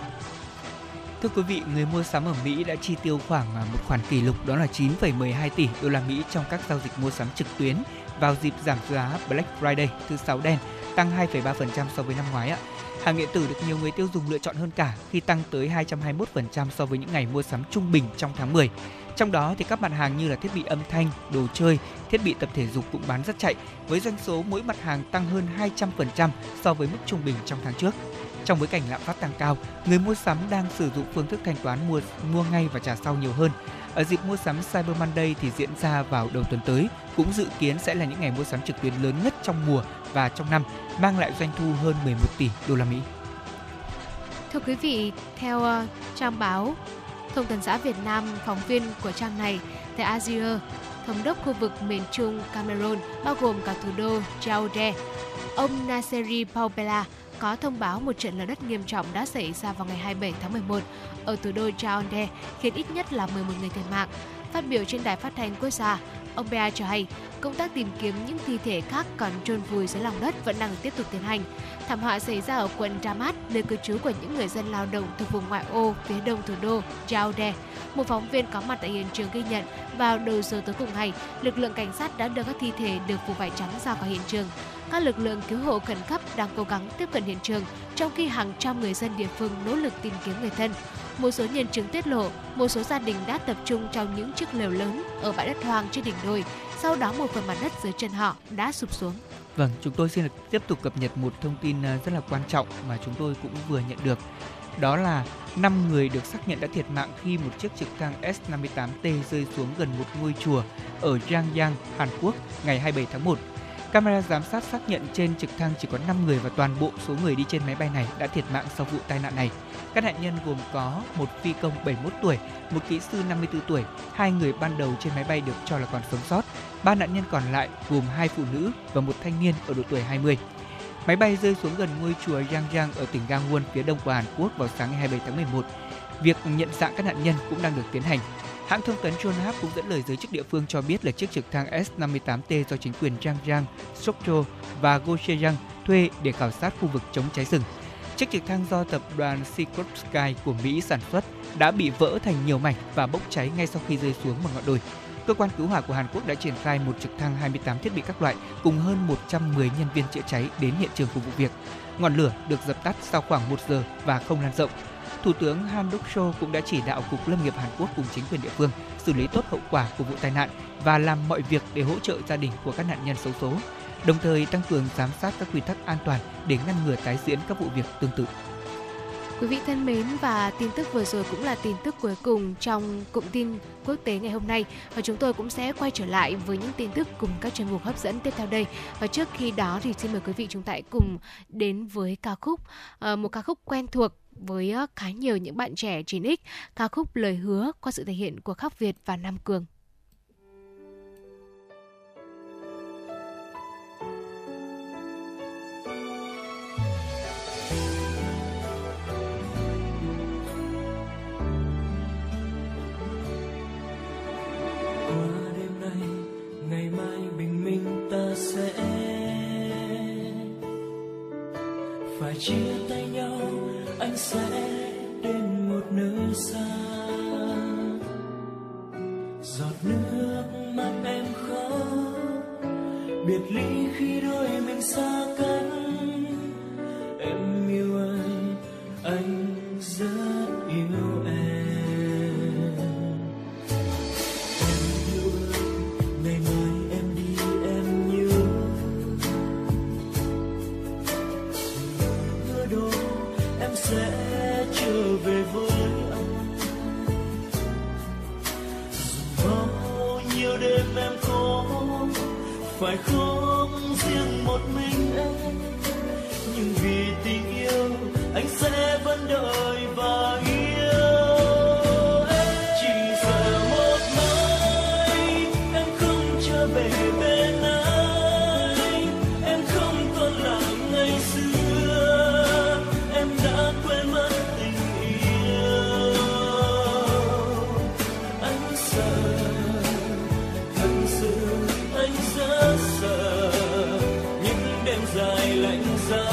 Thưa quý vị, người mua sắm ở Mỹ đã chi tiêu khoảng một khoản kỷ lục, đó là chín phẩy mười hai tỷ đô la Mỹ trong các giao dịch mua sắm trực tuyến vào dịp giảm giá Black Friday thứ sáu đen, tăng hai phẩy ba phần trăm so với năm ngoái ạ. Hàng điện tử được nhiều người tiêu dùng lựa chọn hơn cả khi tăng tới hai trăm hai mươi mốt phần trăm so với những ngày mua sắm trung bình trong tháng mười. Trong đó thì các mặt hàng như là thiết bị âm thanh, đồ chơi, thiết bị tập thể dục cũng bán rất chạy, với doanh số mỗi mặt hàng tăng hơn hai trăm phần trăm so với mức trung bình trong tháng trước. Trong bối cảnh lạm phát tăng cao, người mua sắm đang sử dụng phương thức thanh toán mua mua ngay và trả sau nhiều hơn. Ở dịp mua sắm Cyber Monday thì diễn ra vào đầu tuần tới, cũng dự kiến sẽ là những ngày mua sắm trực tuyến lớn nhất trong mùa và trong năm, mang lại doanh thu hơn mười một tỷ đô la Mỹ. Thưa quý vị, theo uh, trang báo Thông tấn xã Việt Nam, phóng viên của trang này tại Algeria, thống đốc khu vực miền Trung Cameroon bao gồm cả thủ đô Yaoundé, ông Nasseri Poubella có thông báo một trận lở đất nghiêm trọng đã xảy ra vào ngày hai mươi bảy tháng mười một ở thủ đô Yaoundé, khiến ít nhất là mười một người thiệt mạng. Phát biểu trên đài phát thanh quốc gia, ông Bea cho hay công tác tìm kiếm những thi thể khác còn chôn vùi dưới lòng đất vẫn đang tiếp tục tiến hành. Thảm họa xảy ra ở quận Ramat, nơi cư trú của những người dân lao động thuộc vùng ngoại ô phía đông thủ đô Yaoundé. Một phóng viên có mặt tại hiện trường ghi nhận vào đầu giờ tối cùng ngày, lực lượng cảnh sát đã đưa các thi thể được phủ vải trắng ra khỏi hiện trường. Các lực lượng cứu hộ khẩn cấp đang cố gắng tiếp cận hiện trường, trong khi hàng trăm người dân địa phương nỗ lực tìm kiếm người thân. Một số nhân chứng tiết lộ, một số gia đình đã tập trung trong những chiếc lều lớn ở bãi đất hoang trên đỉnh đồi, sau đó một phần mặt đất dưới chân họ đã sụp xuống. Vâng, chúng tôi xin tiếp tục cập nhật một thông tin rất là quan trọng mà chúng tôi cũng vừa nhận được. Đó là năm người được xác nhận đã thiệt mạng khi một chiếc trực thăng S năm mươi tám T rơi xuống gần một ngôi chùa ở Yangyang, Hàn Quốc ngày hai mươi bảy tháng một. Camera giám sát xác nhận trên trực thăng chỉ có năm người và toàn bộ số người đi trên máy bay này đã thiệt mạng sau vụ tai nạn này. Các nạn nhân gồm có một phi công bảy mươi mốt tuổi, một kỹ sư năm mươi tư tuổi, hai người ban đầu trên máy bay được cho là còn sống sót. Ba nạn nhân còn lại gồm hai phụ nữ và một thanh niên ở độ tuổi hai mươi. Máy bay rơi xuống gần ngôi chùa Yangyang ở tỉnh Gangwon phía đông của Hàn Quốc vào sáng ngày hai mươi bảy tháng mười một. Việc nhận dạng các nạn nhân cũng đang được tiến hành. Hãng thông tấn Yonhap cũng dẫn lời giới chức địa phương cho biết là chiếc trực thăng S năm mươi tám T do chính quyền Yangyang, Sokcho và Gochejang thuê để khảo sát khu vực chống cháy rừng. Chiếc trực thăng do tập đoàn Seacorp Sky của Mỹ sản xuất đã bị vỡ thành nhiều mảnh và bốc cháy ngay sau khi rơi xuống một ngọn đồi. Cơ quan cứu hỏa của Hàn Quốc đã triển khai một trực thăng hai mươi tám thiết bị các loại cùng hơn một trăm mười nhân viên chữa cháy đến hiện trường của vụ việc. Ngọn lửa được dập tắt sau khoảng một giờ và không lan rộng. Thủ tướng Han Duck-soo cũng đã chỉ đạo Cục Lâm nghiệp Hàn Quốc cùng chính quyền địa phương xử lý tốt hậu quả của vụ tai nạn và làm mọi việc để hỗ trợ gia đình của các nạn nhân xấu số, đồng thời tăng cường giám sát các quy tắc an toàn để ngăn ngừa tái diễn các vụ việc tương tự. Quý vị thân mến, và tin tức vừa rồi cũng là tin tức cuối cùng trong cụm tin quốc tế ngày hôm nay, và chúng tôi cũng sẽ quay trở lại với những tin tức cùng các chuyên mục hấp dẫn tiếp theo đây. Và trước khi đó thì xin mời quý vị chúng ta cùng đến với ca khúc, một ca khúc quen thuộc với khá nhiều những bạn trẻ chín x, ca khúc Lời Hứa qua sự thể hiện của Khắc Việt và Nam Cường. Qua đêm nay, ngày mai bình minh ta sẽ phải chia tay nhau, anh sẽ đến một nơi xa. Giọt nước mắt em khóc, biệt ly khi đôi mình xa cách. Em yêu anh, anh rất yêu em. Em yêu anh, ngày mai em đi em nhớ. Hứa đâu em sẽ trở về với anh. Dù bao nhiêu đêm em có phải khóc riêng một mình em, nhưng vì tình yêu anh sẽ vẫn đợi và yêu em. Chỉ giờ một mai em không trở về bên anh, em không còn là ngày xưa, em đã quên mất tình yêu. Anh sợ, thật sự anh rất sợ những đêm dài lạnh giá.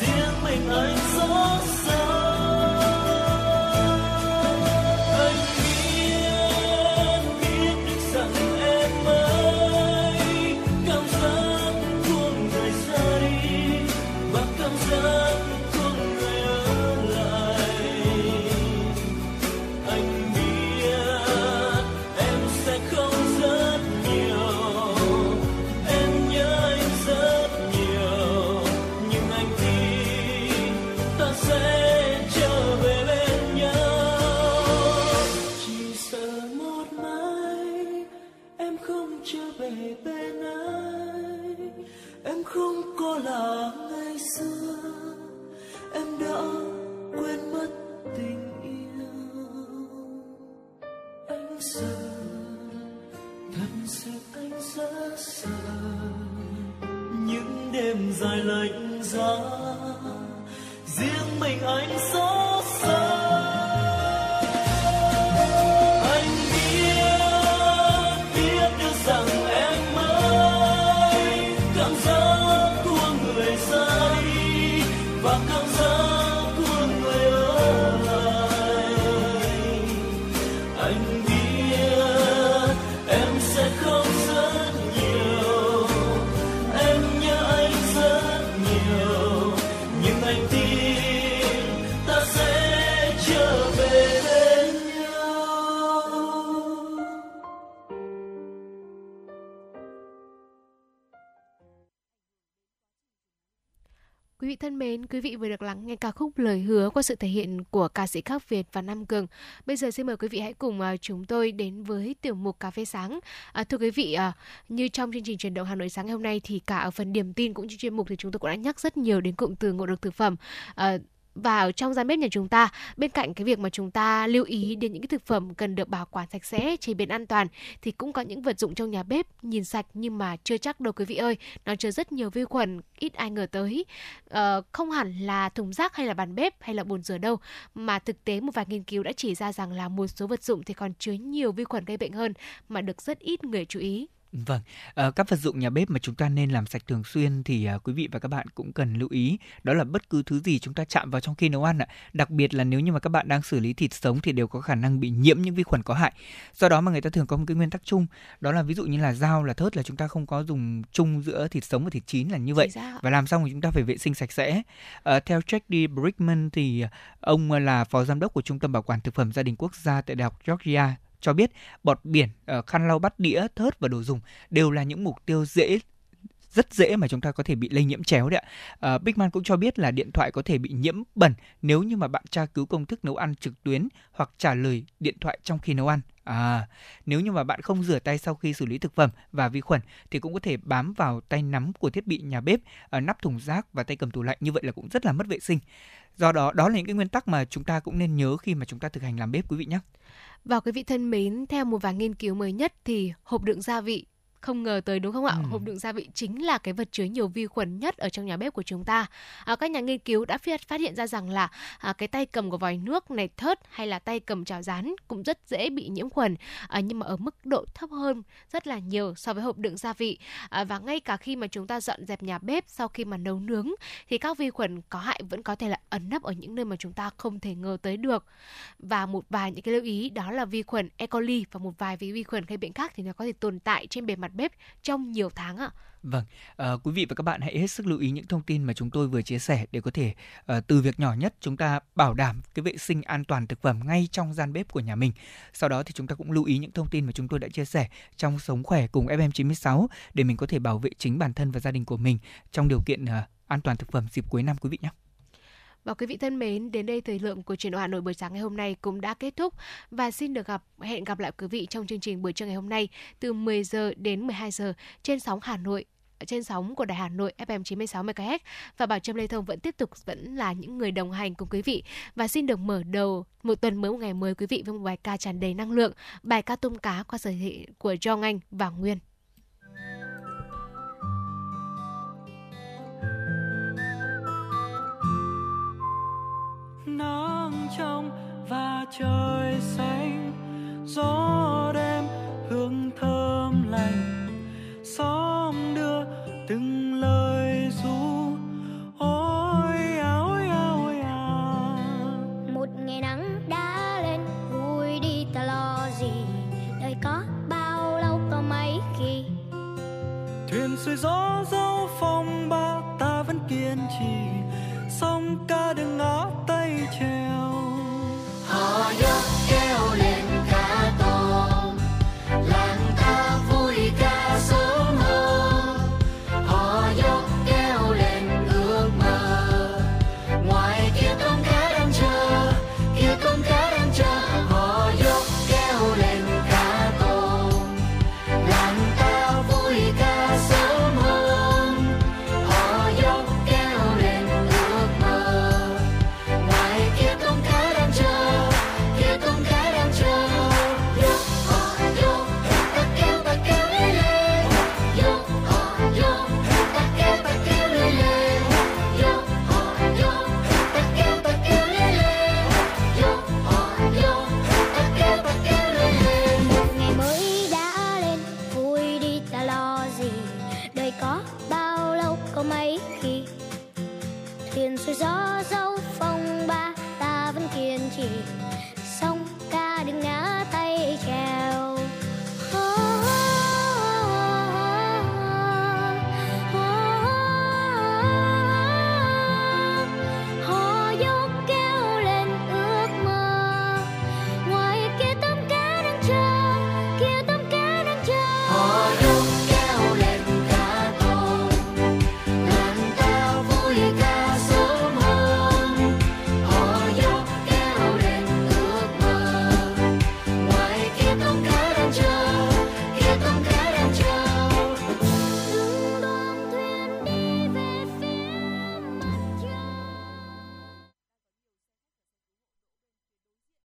Riêng mình anh chưa về bên ấy. Em không có là ngày xưa, em đã quên mất tình yêu. Anh giờ thật sự anh rất sợ những đêm dài lạnh giá, riêng mình anh xót xa. Quý vị thân mến, quý vị vừa được lắng nghe ca khúc Lời Hứa qua sự thể hiện của ca sĩ Khắc Việt và Nam Cường. Bây giờ xin mời quý vị hãy cùng chúng tôi đến với tiểu mục Cà phê sáng. À, thưa quý vị, à, như trong chương trình Chuyển động Hà Nội sáng ngày hôm nay thì cả ở phần điểm tin cũng như chuyên mục thì chúng tôi cũng đã nhắc rất nhiều đến cụm từ ngộ độc thực phẩm. À, và ở trong gian bếp nhà chúng ta, bên cạnh cái việc mà chúng ta lưu ý đến những cái thực phẩm cần được bảo quản sạch sẽ, chế biến an toàn, thì cũng có những vật dụng trong nhà bếp nhìn sạch nhưng mà chưa chắc đâu quý vị ơi, nó chứa rất nhiều vi khuẩn ít ai ngờ tới. Ờ, không hẳn là thùng rác hay là bàn bếp hay là bồn rửa đâu, mà thực tế một vài nghiên cứu đã chỉ ra rằng là một số vật dụng thì còn chứa nhiều vi khuẩn gây bệnh hơn mà được rất ít người chú ý. Vâng, à, các vật dụng nhà bếp mà chúng ta nên làm sạch thường xuyên thì à, quý vị và các bạn cũng cần lưu ý. Đó là bất cứ thứ gì chúng ta chạm vào trong khi nấu ăn ạ. Đặc biệt là nếu như mà các bạn đang xử lý thịt sống thì đều có khả năng bị nhiễm những vi khuẩn có hại. Do đó mà người ta thường có một cái nguyên tắc chung, đó là ví dụ như là dao, là thớt là chúng ta không có dùng chung giữa thịt sống và thịt chín là như vậy. Và làm xong thì chúng ta phải vệ sinh sạch sẽ. à, Theo Jack D. Brickman thì ông là phó giám đốc của Trung tâm Bảo quản Thực phẩm Gia đình Quốc gia tại Đại học Georgia cho biết, bọt biển, khăn lau bát đĩa, thớt và đồ dùng đều là những mục tiêu dễ rất dễ mà chúng ta có thể bị lây nhiễm chéo đấy ạ. À, Brickman cũng cho biết là điện thoại có thể bị nhiễm bẩn nếu như mà bạn tra cứu công thức nấu ăn trực tuyến hoặc trả lời điện thoại trong khi nấu ăn. À, nếu như mà bạn không rửa tay sau khi xử lý thực phẩm và vi khuẩn thì cũng có thể bám vào tay nắm của thiết bị nhà bếp, à, nắp thùng rác và tay cầm tủ lạnh, như vậy là cũng rất là mất vệ sinh. Do đó, đó là những cái nguyên tắc mà chúng ta cũng nên nhớ khi mà chúng ta thực hành làm bếp quý vị nhé. Và quý vị thân mến, theo một vài nghiên cứu mới nhất thì hộp đựng gia vị, không ngờ tới đúng không ạ? Ừ. Hộp đựng gia vị chính là cái vật chứa nhiều vi khuẩn nhất ở trong nhà bếp của chúng ta. À, các nhà nghiên cứu đã phát hiện ra rằng là à, cái tay cầm của vòi nước này, thớt hay là tay cầm chảo rán cũng rất dễ bị nhiễm khuẩn, à, nhưng mà ở mức độ thấp hơn rất là nhiều so với hộp đựng gia vị. À, và ngay cả khi mà chúng ta dọn dẹp nhà bếp sau khi mà nấu nướng thì các vi khuẩn có hại vẫn có thể là ẩn nấp ở những nơi mà chúng ta không thể ngờ tới được. Và một vài những cái lưu ý đó là vi khuẩn E. coli và một vài vi khuẩn gây bệnh khác thì nó có thể tồn tại trên bề mặt bếp trong nhiều tháng ạ. Vâng, à, quý vị và các bạn hãy hết sức lưu ý những thông tin mà chúng tôi vừa chia sẻ để có thể à, từ việc nhỏ nhất chúng ta bảo đảm cái vệ sinh an toàn thực phẩm ngay trong gian bếp của nhà mình. Sau đó thì chúng ta cũng lưu ý những thông tin mà chúng tôi đã chia sẻ trong Sống Khỏe cùng ép em chín sáu để mình có thể bảo vệ chính bản thân và gia đình của mình trong điều kiện à, an toàn thực phẩm dịp cuối năm quý vị nhé. Và quý vị thân mến, đến đây thời lượng của Chuyển động Hà Nội buổi sáng ngày hôm nay cũng đã kết thúc và xin được gặp hẹn gặp lại quý vị trong chương trình buổi trưa ngày hôm nay từ mười giờ đến mười hai giờ trên sóng Hà Nội, trên sóng của Đài Hà Nội ép em chín mươi sáu mê ga héc, và Bảo Trâm Lê Thông vẫn tiếp tục vẫn là những người đồng hành cùng quý vị và xin được mở đầu một tuần mới, một ngày mới quý vị với một bài ca tràn đầy năng lượng, bài ca Tôm Cá qua sở hữu của John Anh và Nguyên. Nắng trong và trời xanh, gió đêm hương thơm lành, xóm đưa từng lời ru. Ôi à, ôi à, ôi à. Một ngày nắng đã lên, vui đi ta lo gì, đời có bao lâu có mấy khi. Thuyền xuôi gió dẫu phong ba, ta vẫn kiên trì, sông ca đừng ngó tay trèo. Họ nhấc kéo lên cá tôm, làng ta vui ca sớm hơn. Họ nhấc kéo lên ước mơ, ngoài kia con cá đang chờ, kia con cá đang chờ. Họ nhấc kéo lên cá tôm, làng ta mấy khi thuyền xuôi gió dâu